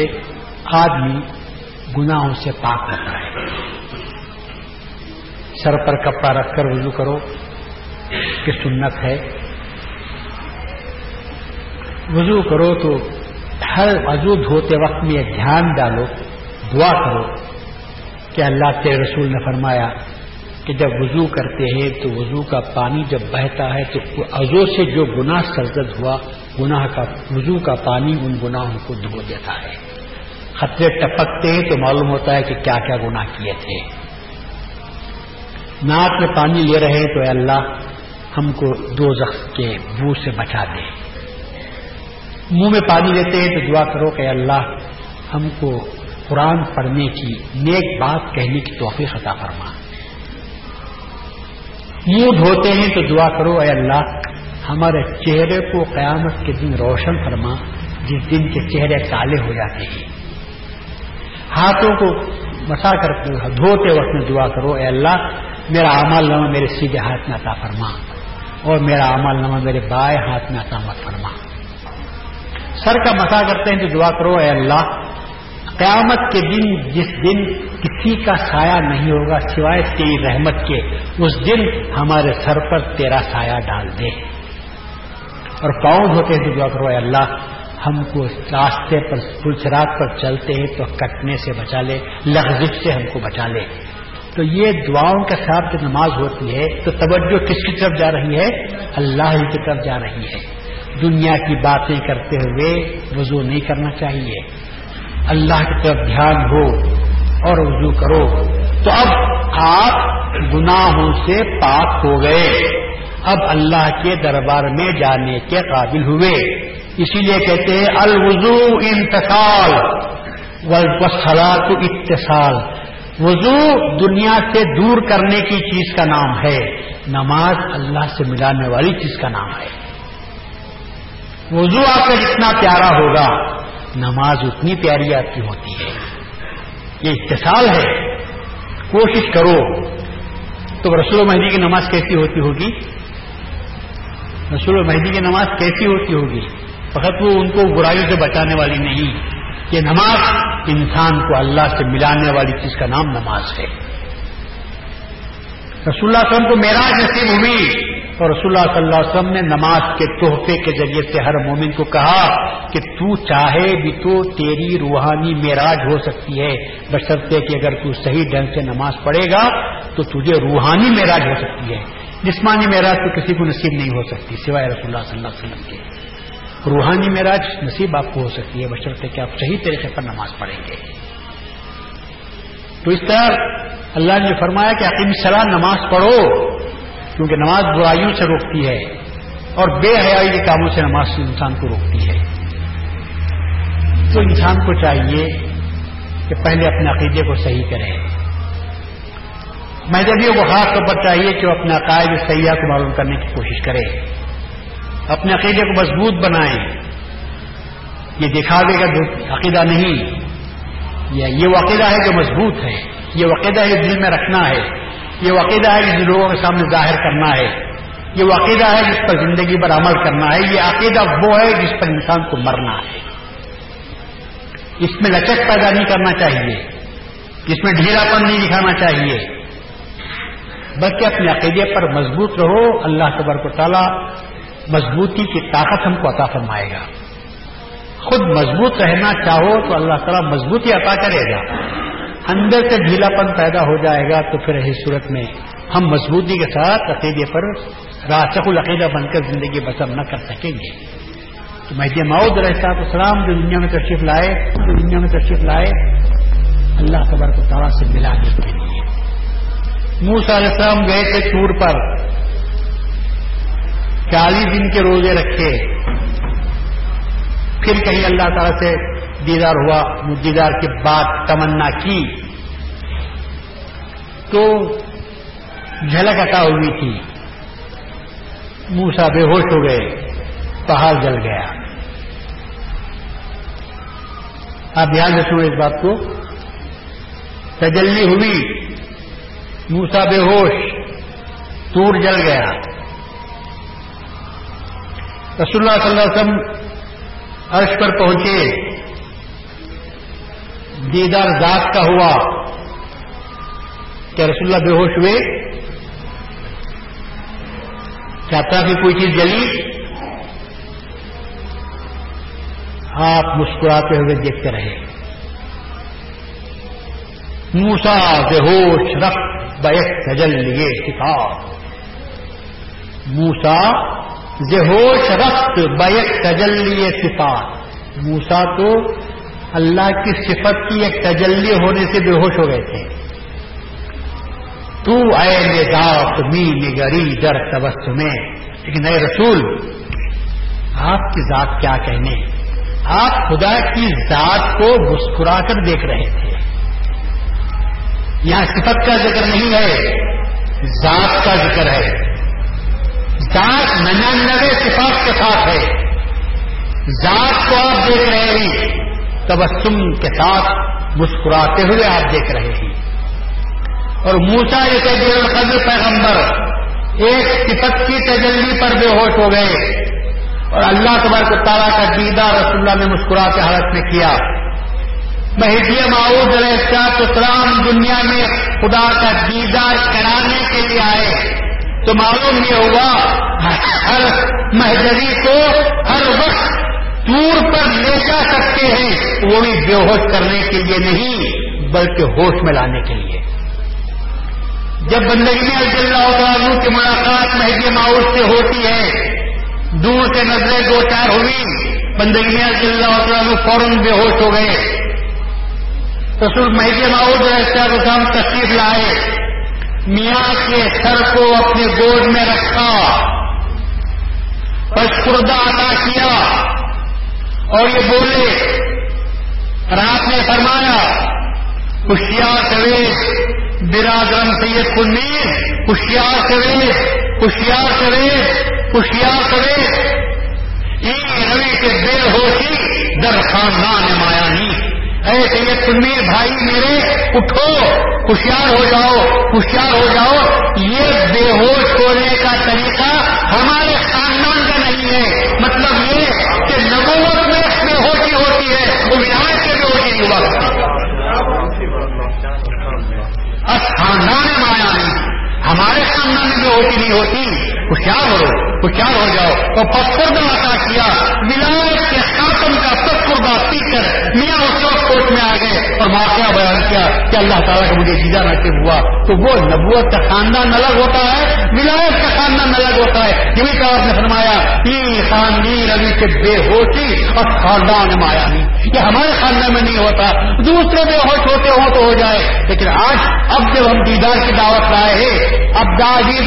آدمی گناہوں سے پاک ہوتا ہے. سر پر کپڑا رکھ کر وضو کرو کہ سنت ہے. وضو کرو تو ہر وضو دھوتے وقت میں یہ دھیان ڈالو، دعا کرو کہ اللہ کے رسول نے فرمایا کہ جب وضو کرتے ہیں تو وضو کا پانی جب بہتا ہے تو وضو سے جو گناہ سرزد ہوا وضو کا پانی ان گناہوں کو دھو دیتا ہے. خطرے ٹپکتے ہیں تو معلوم ہوتا ہے کہ کیا کیا گناہ کیے تھے. ناک میں پانی لے رہے ہیں تو اے اللہ ہم کو دوزخ کے بو سے بچا دے. منہ میں پانی لیتے ہیں تو دعا کرو کہ اے اللہ ہم کو قرآن پڑھنے کی، نیک بات کہنے کی توفیق عطا فرما. منہ دھوتے ہیں تو دعا کرو اے اللہ ہمارے چہرے کو قیامت کے دن روشن فرما جس دن کے چہرے کالے ہو جاتے ہیں. ہاتھوں کو مسا کر دھوتے وقت میں دعا کرو اے اللہ میرا اعمال نامہ میرے سیدھے ہاتھ میں عطا فرما اور میرا اعمال نامہ میرے بائیں ہاتھ میں عطا مت فرما. سر کا مسا کرتے ہیں تو دعا کرو اے اللہ قیامت کے دن جس دن کسی کا سایہ نہیں ہوگا سوائے تیری رحمت کے، اس دن ہمارے سر پر تیرا سایہ ڈال دے. اور پاؤں دھوتے ہیں تو دعا کرو اے اللہ ہم کو راستے پر پلچرات پر چلتے ہیں تو کٹنے سے بچا لے، لغزش سے ہم کو بچا لے. تو یہ دعاؤں کے ساتھ جو نماز ہوتی ہے تو توجہ کس کی طرف جا رہی ہے؟ اللہ کی طرف جا رہی ہے. دنیا کی باتیں کرتے ہوئے وضو نہیں کرنا چاہیے، اللہ کی طرف دھیان ہو اور وضو کرو. تو اب آپ گناہوں سے پاک ہو گئے، اب اللہ کے دربار میں جانے کے قابل ہوئے. اسی لیے کہتے ہیں الوضو انتصال والصلاۃ اتصال. وضو دنیا سے دور کرنے کی چیز کا نام ہے، نماز اللہ سے ملانے والی چیز کا نام ہے. وضو آپ کا جتنا پیارا ہوگا نماز اتنی پیاری آپ کی ہوتی ہے. یہ اتصال ہے. کوشش کرو. تو رسول مہدی کی نماز کیسی ہوتی ہوگی؟ رسول مہدی کی نماز کیسی ہوتی ہوگی؟ فقط وہ ان کو برائیوں سے بچانے والی نہیں، یہ نماز انسان کو اللہ سے ملانے والی چیز کا نام نماز ہے. رسول اللہ صلی اللہ علیہ وسلم کو معراج نصیب ہوئی اور رسول اللہ صلی اللہ علیہ وسلم نے نماز کے تحفے کے ذریعے سے ہر مومن کو کہا کہ تو چاہے بھی تو تیری روحانی معراج ہو سکتی ہے، بشرطے کہ اگر تو صحیح ڈھنگ سے نماز پڑھے گا تو تجھے روحانی معراج ہو سکتی ہے. جسمانی معراج تو کسی کو نصیب نہیں ہو سکتی سوائے رسول اللہ صلی اللہ علیہ وسلم کے. روحانی معراج نصیب آپ کو ہو سکتی ہے بشرطے کہ آپ صحیح طریقے پر نماز پڑھیں گے. تو اس طرح اللہ نے فرمایا کہ اقیم الصلاۃ، نماز پڑھو، کیونکہ نماز برائیوں سے روکتی ہے اور بے حیائی کے کاموں سے نماز انسان کو روکتی ہے. تو انسان کو چاہیے کہ پہلے اپنے عقیدے کو صحیح کرے. مذہبیوں کو خاص طور پر چاہیے کہ وہ اپنے عقائد صحیحہ کو معلوم کرنے کی کوشش کرے، اپنے عقیدے کو مضبوط بنائیں. یہ دکھاوے کا عقیدہ نہیں، یہ وہ عقیدہ ہے جو مضبوط ہے، یہ وہ عقیدہ ہے جو دل میں رکھنا ہے، یہ عقیدہ ہے جس لوگوں کے سامنے ظاہر کرنا ہے، یہ عقیدہ ہے جس پر زندگی پر عمل کرنا ہے، یہ عقیدہ وہ ہے جس پر انسان کو مرنا ہے. اس میں لچک پیدا نہیں کرنا چاہیے، اس میں ڈھیلاپن نہیں دکھانا چاہیے، بلکہ اپنے عقیدے پر مضبوط رہو. اللہ تبارک و تعالیٰ مضبوطی کی طاقت ہم کو عطا فرمائے گا. خود مضبوط رہنا چاہو تو اللہ تعالیٰ مضبوطی عطا کرے گا. اندر سے ڈھیلاپن پیدا ہو جائے گا تو پھر اس صورت میں ہم مضبوطی کے ساتھ عقیدے پر راسخ العقیدہ بن کر زندگی بسر نہ کر سکیں گے. تو مہدی موعود علیہ السلام جو دنیا میں تشریف لائے اللہ تبارک و تعالیٰ سے ملانے کے لیے. موسیٰ علیہ السلام گئے تھے طور پر، 40 دن کے روزے رکھے، پھر کہیں اللہ تعالیٰ سے دیدار ہوا، دیدار کے بعد تمنا کی تو جھلک عطا ہوئی تھی. موسیٰ بے ہوش ہو گئے, پہاڑ جل گیا. آپ دھیان سے سنیں اس بات کو. تجلی ہوئی, موسیٰ بے ہوش, تور جل گیا. رسول اللہ صلی اللہ علیہ وسلم عرش پر پہنچے, دیدار ذات کا ہوا. کیا رسول اللہ بے ہوش ہوئے؟ چاہتا کہ کوئی چیز جلی؟ آپ مسکراتے ہوئے دیکھتے رہے. موسیٰ بے ہوش رفت بیک تجلی کتاب, موسیٰ ذہوش رفت بیک تجلی صفات. موسیٰ تو اللہ کی صفت کی ایک تجلی ہونے سے بے ہوش ہو گئے تھے. تو اے نگاہ می نگری در تبسم میں, لیکن اے رسول آپ کی ذات کیا کہنے, آپ خدا کی ذات کو مسکرا کر دیکھ رہے تھے. یہاں صفت کا ذکر نہیں ہے, ذات کا ذکر ہے. ذات 99 صفات کے ساتھ ہے. ذات کو آپ دیکھ رہے ہیں, تبسم کے ساتھ مسکراتے ہوئے آپ دیکھ رہے ہیں. اور موسیٰ ایک عزیز القدر پیغمبر ایک صفت کی تجلی پر بے ہوش ہو گئے, اور اللہ تبارک و تعالیٰ کا دیدار رسول اللہ نے مسکراتے حالت میں کیا. مہدی موعود علیہ السلام دنیا میں خدا کا دیدار کرانے کے لیے آئے, تو معلوم یہ ہوا ہر مہجری کو ہر وقت دور پر لے جا سکتے ہیں, وہ بھی بے ہوش کرنے کے لیے نہیں بلکہ ہوش میں لانے کے لیے. جب بندگی میں رضی اللہ تعالیٰ عنہ کی ملاقات مہدی موعود سے ہوتی ہے, دور سے نظریں دو چار ہوئی, بندگی میں رضی اللہ تعالیٰ عنہ فوراً بے ہوش ہو گئے. رسول مہدی موعود علیہ السلام تشریف لائے, میاں کے سر کو اپنے گود میں رکھا, پشخردہ عطا کیا, اور یہ بولے اور آپ نے فرمایا ہوشیار سویش برادرم سید کنیر, ہوشیار سویش, ہوشیار سویش, ہوشیار سویش, یہ روی کے بے ہوشی در خاندان مایا نہیں. اے سید کنیر بھائی میرے اٹھو, ہوشیار ہو جاؤ, ہوشیار ہو جاؤ. یہ بے ہوش ہونے کا طریقہ ہمارے خاندان کا نہیں ہے. مطلب یہ کہ نبوت میں بے ہوشی ہوتی ہے, وہ ولایت سے بے ہوشی نہیں ہوتی, اب خاندان مایا نہیں, ہمارے خاندان میں بے ہوشی نہیں ہوتی. ہوشیار ہو, ہوشیار ہو جاؤ. اور پسکردہ عطا کیا, ولایت کے خاتم کا پسکردہ پی کر میاں میں آ گئے اور واقعہ بیان کیا کہ اللہ تعالیٰ کا مجھے جیزا نصیب ہوا. تو وہ نبوت کا خاندان الگ ہوتا ہے, ولایت کا خاندان الگ ہوتا ہے. یہ بھی آپ نے فرمایا خاندان روی کے بے ہوشی اور خاندان مایا نہیں, یہ ہمارے خاندان میں نہیں ہوتا. دوسرے بے ہوش ہوتے ہوں تو ہو جائے, لیکن آج اب جب ہم دیدار کی دعوت لائے ہیں, اب داغی